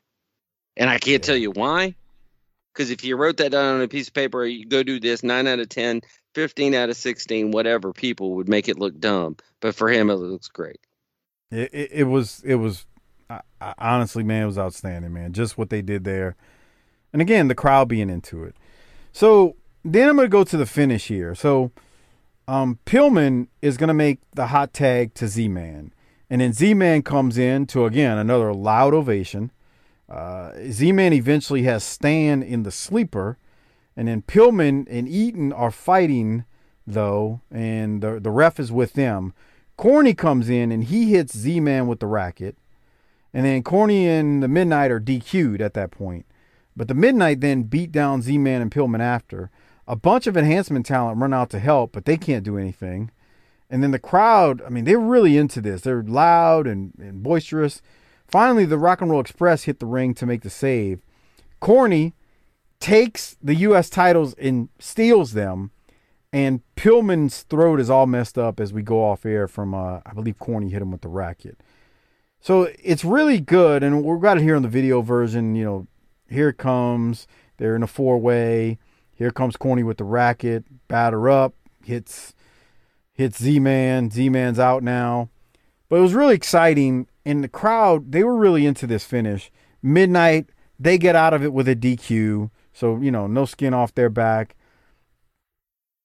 And I can't tell you why, because if you wrote that down on a piece of paper, you go do this, nine out of ten, fifteen out of sixteen, whatever, people would make it look dumb. But for him, it looks great. It, it, it was, it was I, I, honestly, man, it was outstanding, man, just what they did there. And again, the crowd being into it. So then I'm going to go to the finish here. So um, Pillman is going to make the hot tag to Z-Man. And then Z-Man comes in to, again, another loud ovation. Uh, Z-Man eventually has Stan in the sleeper. And then Pillman and Eaton are fighting, though, and the, the ref is with them. Corny comes in, and he hits Z-Man with the racket. And then Corny and the Midnight are D Q'd at that point. But the Midnight then beat down Z-Man and Pillman after. A bunch of enhancement talent run out to help, but they can't do anything. And then the crowd, I mean, they're really into this. They're loud and, and boisterous. Finally, the Rock and Roll Express hit the ring to make the save. Corny takes the U S titles and steals them. And Pillman's throat is all messed up as we go off air from, uh, I believe Corny hit him with the racket. So it's really good. And we've got it here on the video version. You know, here it comes. They're in a four-way. Here comes Corny with the racket. Batter up. Hits... Hits Z-Man. Z-Man's out now. But it was really exciting. And the crowd, they were really into this finish. Midnight, they get out of it with a D Q. So, you know, no skin off their back.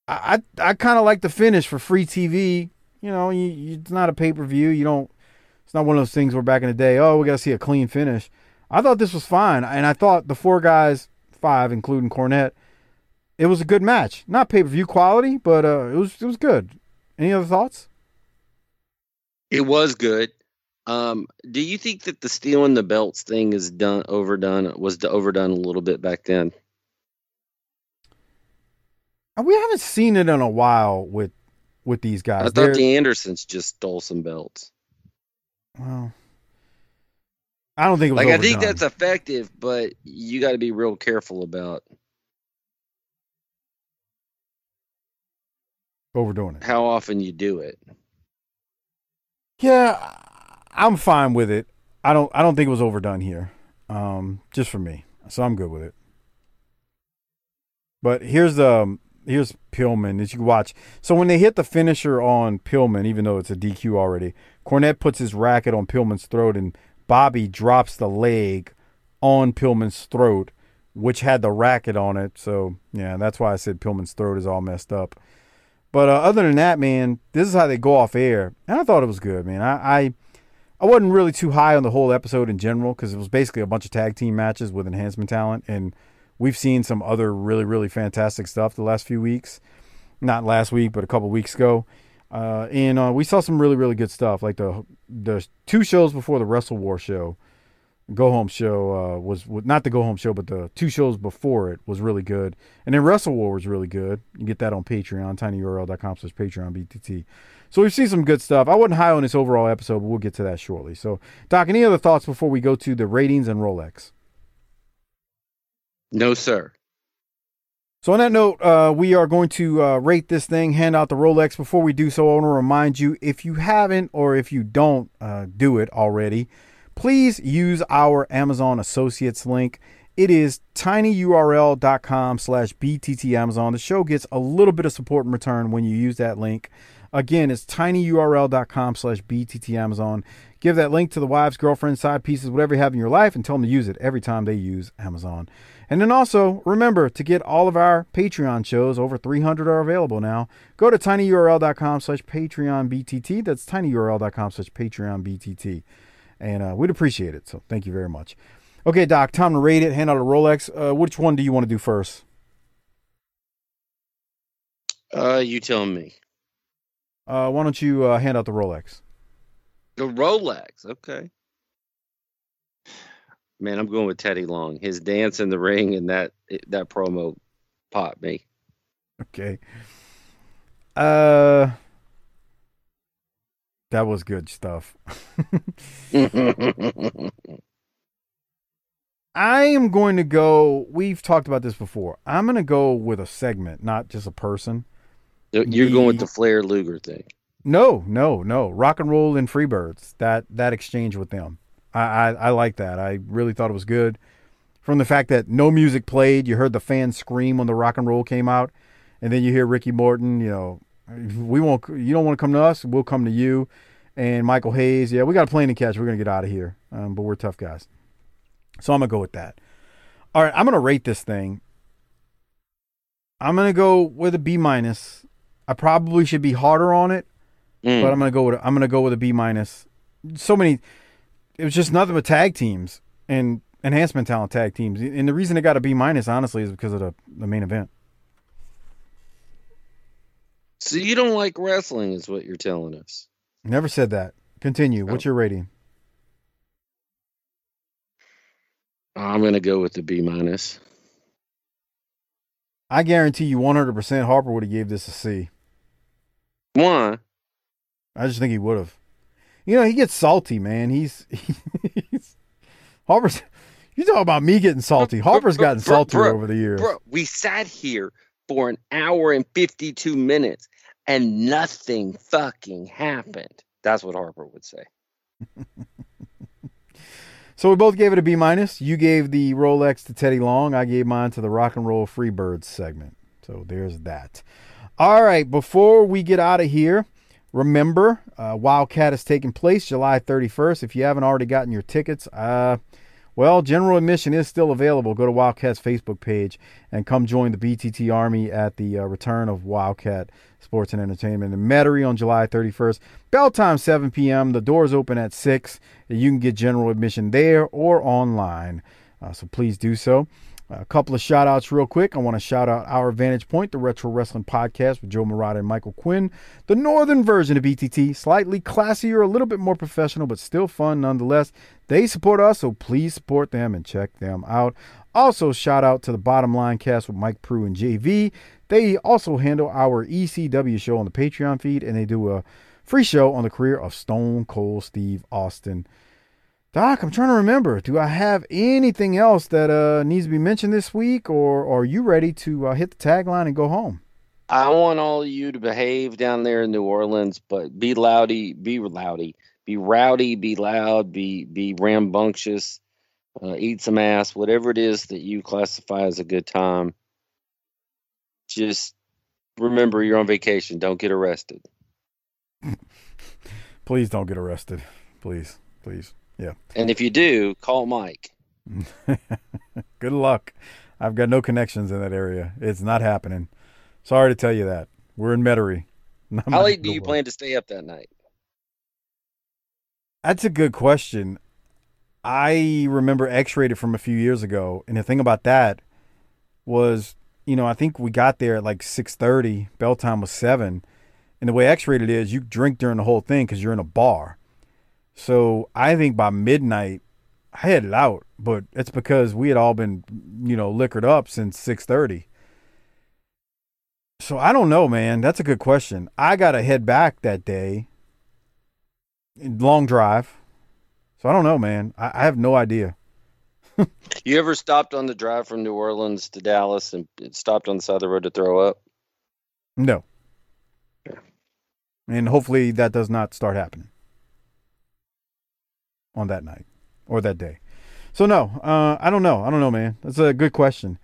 I I, I kind of like the finish for free T V. You know, you, you, it's not a pay-per-view. You don't. It's not one of those things where back in the day, oh, we got to see a clean finish. I thought this was fine. And I thought the four guys, five, including Cornette, it was a good match. Not pay-per-view quality, but uh, it was it was good. Any other thoughts? It was good. Um, do you think that the stealing the belts thing is done overdone? Was overdone a little bit back then? We haven't seen it in a while with with these guys. I thought They're, the Andersons just stole some belts. Well, I don't think it was like overdone. I think that's effective, but you got to be real careful about overdoing it, how often you do it. Yeah, I'm fine with it. I don't I don't think it was overdone here, um, just for me. So I'm good with it. But here's the um, here's Pillman that you can watch. So when they hit the finisher on Pillman, even though it's a D Q already, Cornette puts his racket on Pillman's throat and Bobby drops the leg on Pillman's throat, which had the racket on it. So yeah, that's why I said Pillman's throat is all messed up. But uh, other than that, man, this is how they go off air. And I thought it was good, man. I I, I wasn't really too high on the whole episode in general because it was basically a bunch of tag team matches with enhancement talent. And we've seen some other really, really fantastic stuff the last few weeks. Not last week, but a couple weeks ago. Uh, and uh, we saw some really, really good stuff. Like the the two shows before the WrestleWar show, Go Home show, uh, was not the Go Home show, but the two shows before it was really good. And then WrestleWar was really good. You get that on Patreon, tinyurl dot com slash Patreon B T T. So we've seen some good stuff. I wasn't high on this overall episode, but we'll get to that shortly. So, Doc, any other thoughts before we go to the ratings and Rolex? No, sir. So on that note, uh, we are going to uh, rate this thing, hand out the Rolex. Before we do so, I want to remind you, if you haven't or if you don't uh, do it already, please use our Amazon Associates link. It is tinyurl dot com slash B T T Amazon. The show gets a little bit of support in return when you use that link. Again, it's tinyurl dot com slash B T T Amazon. Give that link to the wives, girlfriends, side pieces, whatever you have in your life, and tell them to use it every time they use Amazon. And then also, remember to get all of our Patreon shows, over three hundred are available now. Go to tinyurl dot com slash Patreon B T T. That's tinyurl dot com slash Patreon B T T. And uh, we'd appreciate it, so thank you very much. Okay, Doc, time to rate it, hand out a Rolex. Uh, which one do you want to do first? Uh, you tell me. Uh, why don't you uh, hand out the Rolex? The Rolex, okay. Man, I'm going with Teddy Long. His dance in the ring and that that promo popped me. Okay. Uh, that was good stuff. I am going to go, we've talked about this before, I'm going to go with a segment, not just a person. You're the, going with the Flair Luger thing. No, no, no. Rock and Roll and Freebirds. That that exchange with them. I, I, I like that. I really thought it was good. From the fact that no music played, you heard the fans scream when the Rock and Roll came out, and then you hear Ricky Morton, you know, we won't you don't want to come to us, we'll come to you. And Michael Hayes, yeah, we got a plane to catch, we're gonna get out of here. Um, but we're tough guys. So I'm gonna go with that. All right, I'm gonna rate this thing. I'm gonna go with a B minus. I probably should be harder on it, mm. but I'm gonna go with I'm gonna go with a B minus. So many, it was just nothing but tag teams and enhancement talent tag teams. And the reason it got a B minus, honestly, is because of the, the main event. So you don't like wrestling, is what you're telling us? Never said that. Continue. Oh. What's your rating? I'm gonna go with the B minus. I guarantee you, one hundred percent Harper would have gave this a C. Why? I just think he would have. You know, he gets salty, man. He's, he's Harper's. You talk about me getting salty. Harper's gotten saltier bro, bro, over the years. Bro, we sat here for an hour and fifty-two minutes and nothing fucking happened. That's what Harper would say. So we both gave it a B minus. You gave the Rolex to Teddy Long. I gave mine to the Rock and Roll Freebirds segment. So there's that. All right. Before we get out of here, remember uh, Wildcat is taking place July thirty-first. If you haven't already gotten your tickets, uh, well, general admission is still available. Go to Wildcat's Facebook page and come join the B T T Army at the uh, return of Wildcat Sports and Entertainment in Metairie on July thirty-first. Bell time seven p.m. The doors open at six. You can get general admission there or online, uh, so please do so. A couple of shout outs real quick. I want to shout out Our Vantage Point, the Retro Wrestling Podcast with Joe Murata and Michael Quinn, the northern version of B T T, slightly classier, a little bit more professional, but still fun nonetheless. They support us, so please support them and check them out. Also, shout out to the Bottom Line Cast with Mike Prue and J V. They also handle our E C W show on the Patreon feed, and they do a free show on the career of Stone Cold Steve Austin. Doc, I'm trying to remember. Do I have anything else that uh, needs to be mentioned this week, or, or are you ready to uh, hit the tagline and go home? I want all of you to behave down there in New Orleans, but be loudy, be loudy, be rowdy, be loud, be be rambunctious, uh, eat some ass, whatever it is that you classify as a good time. Just remember you're on vacation. Don't get arrested. Please don't get arrested. Please, please. Yeah. And if you do, call Mike. Good luck. I've got no connections in that area. It's not happening. Sorry to tell you that. We're in Metairie. Not How late do you plan to stay up that night? That's a good question. I remember X-rated from a few years ago. And the thing about that was, you know, I think we got there at like six thirty. Bell time was seven. And the way X-rated is, you drink during the whole thing because you're in a bar. So I think by midnight I had it out, but it's because we had all been, you know, liquored up since six thirty. So I don't know, man. That's a good question. I got to head back that day. Long drive. So I don't know, man. I, I have no idea. You ever stopped on the drive from New Orleans to Dallas and stopped on the side of the road to throw up? No. Yeah. And hopefully that does not start happening on that night or that day. So no, uh, I don't know. I don't know, man. That's a good question.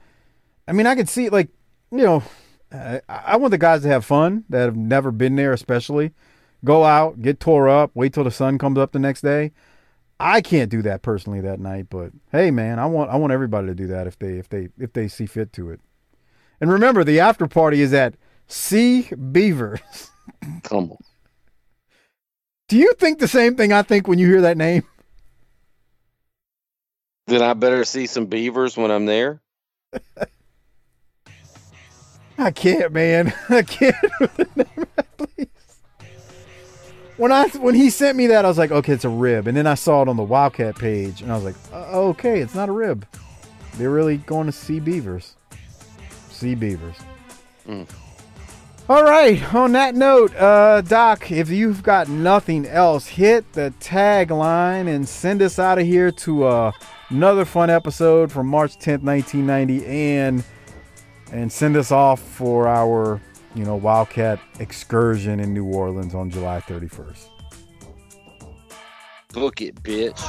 I mean, I could see, like, you know, I, I want the guys to have fun that have never been there, especially go out, get tore up, wait till the sun comes up the next day. I can't do that personally that night, but hey, man, I want I want everybody to do that if they if they if they see fit to it. And remember, the after party is at Sea Beavers. Come on. Do you think the same thing I think when you hear that name? Then I better see some beavers when I'm there. I can't, man. I can't. Please. When I when he sent me that, I was like, okay, it's a rib. And then I saw it on the Wildcat page, and I was like, oh, okay, it's not a rib. They're really going to Sea Beavers. Sea Beavers. Mm. All right. On that note, uh, Doc, if you've got nothing else, hit the tagline and send us out of here to uh, another fun episode from March tenth, nineteen ninety, and and send us off for our, you know, Wildcat excursion in New Orleans on July thirty-first. Book it, bitch.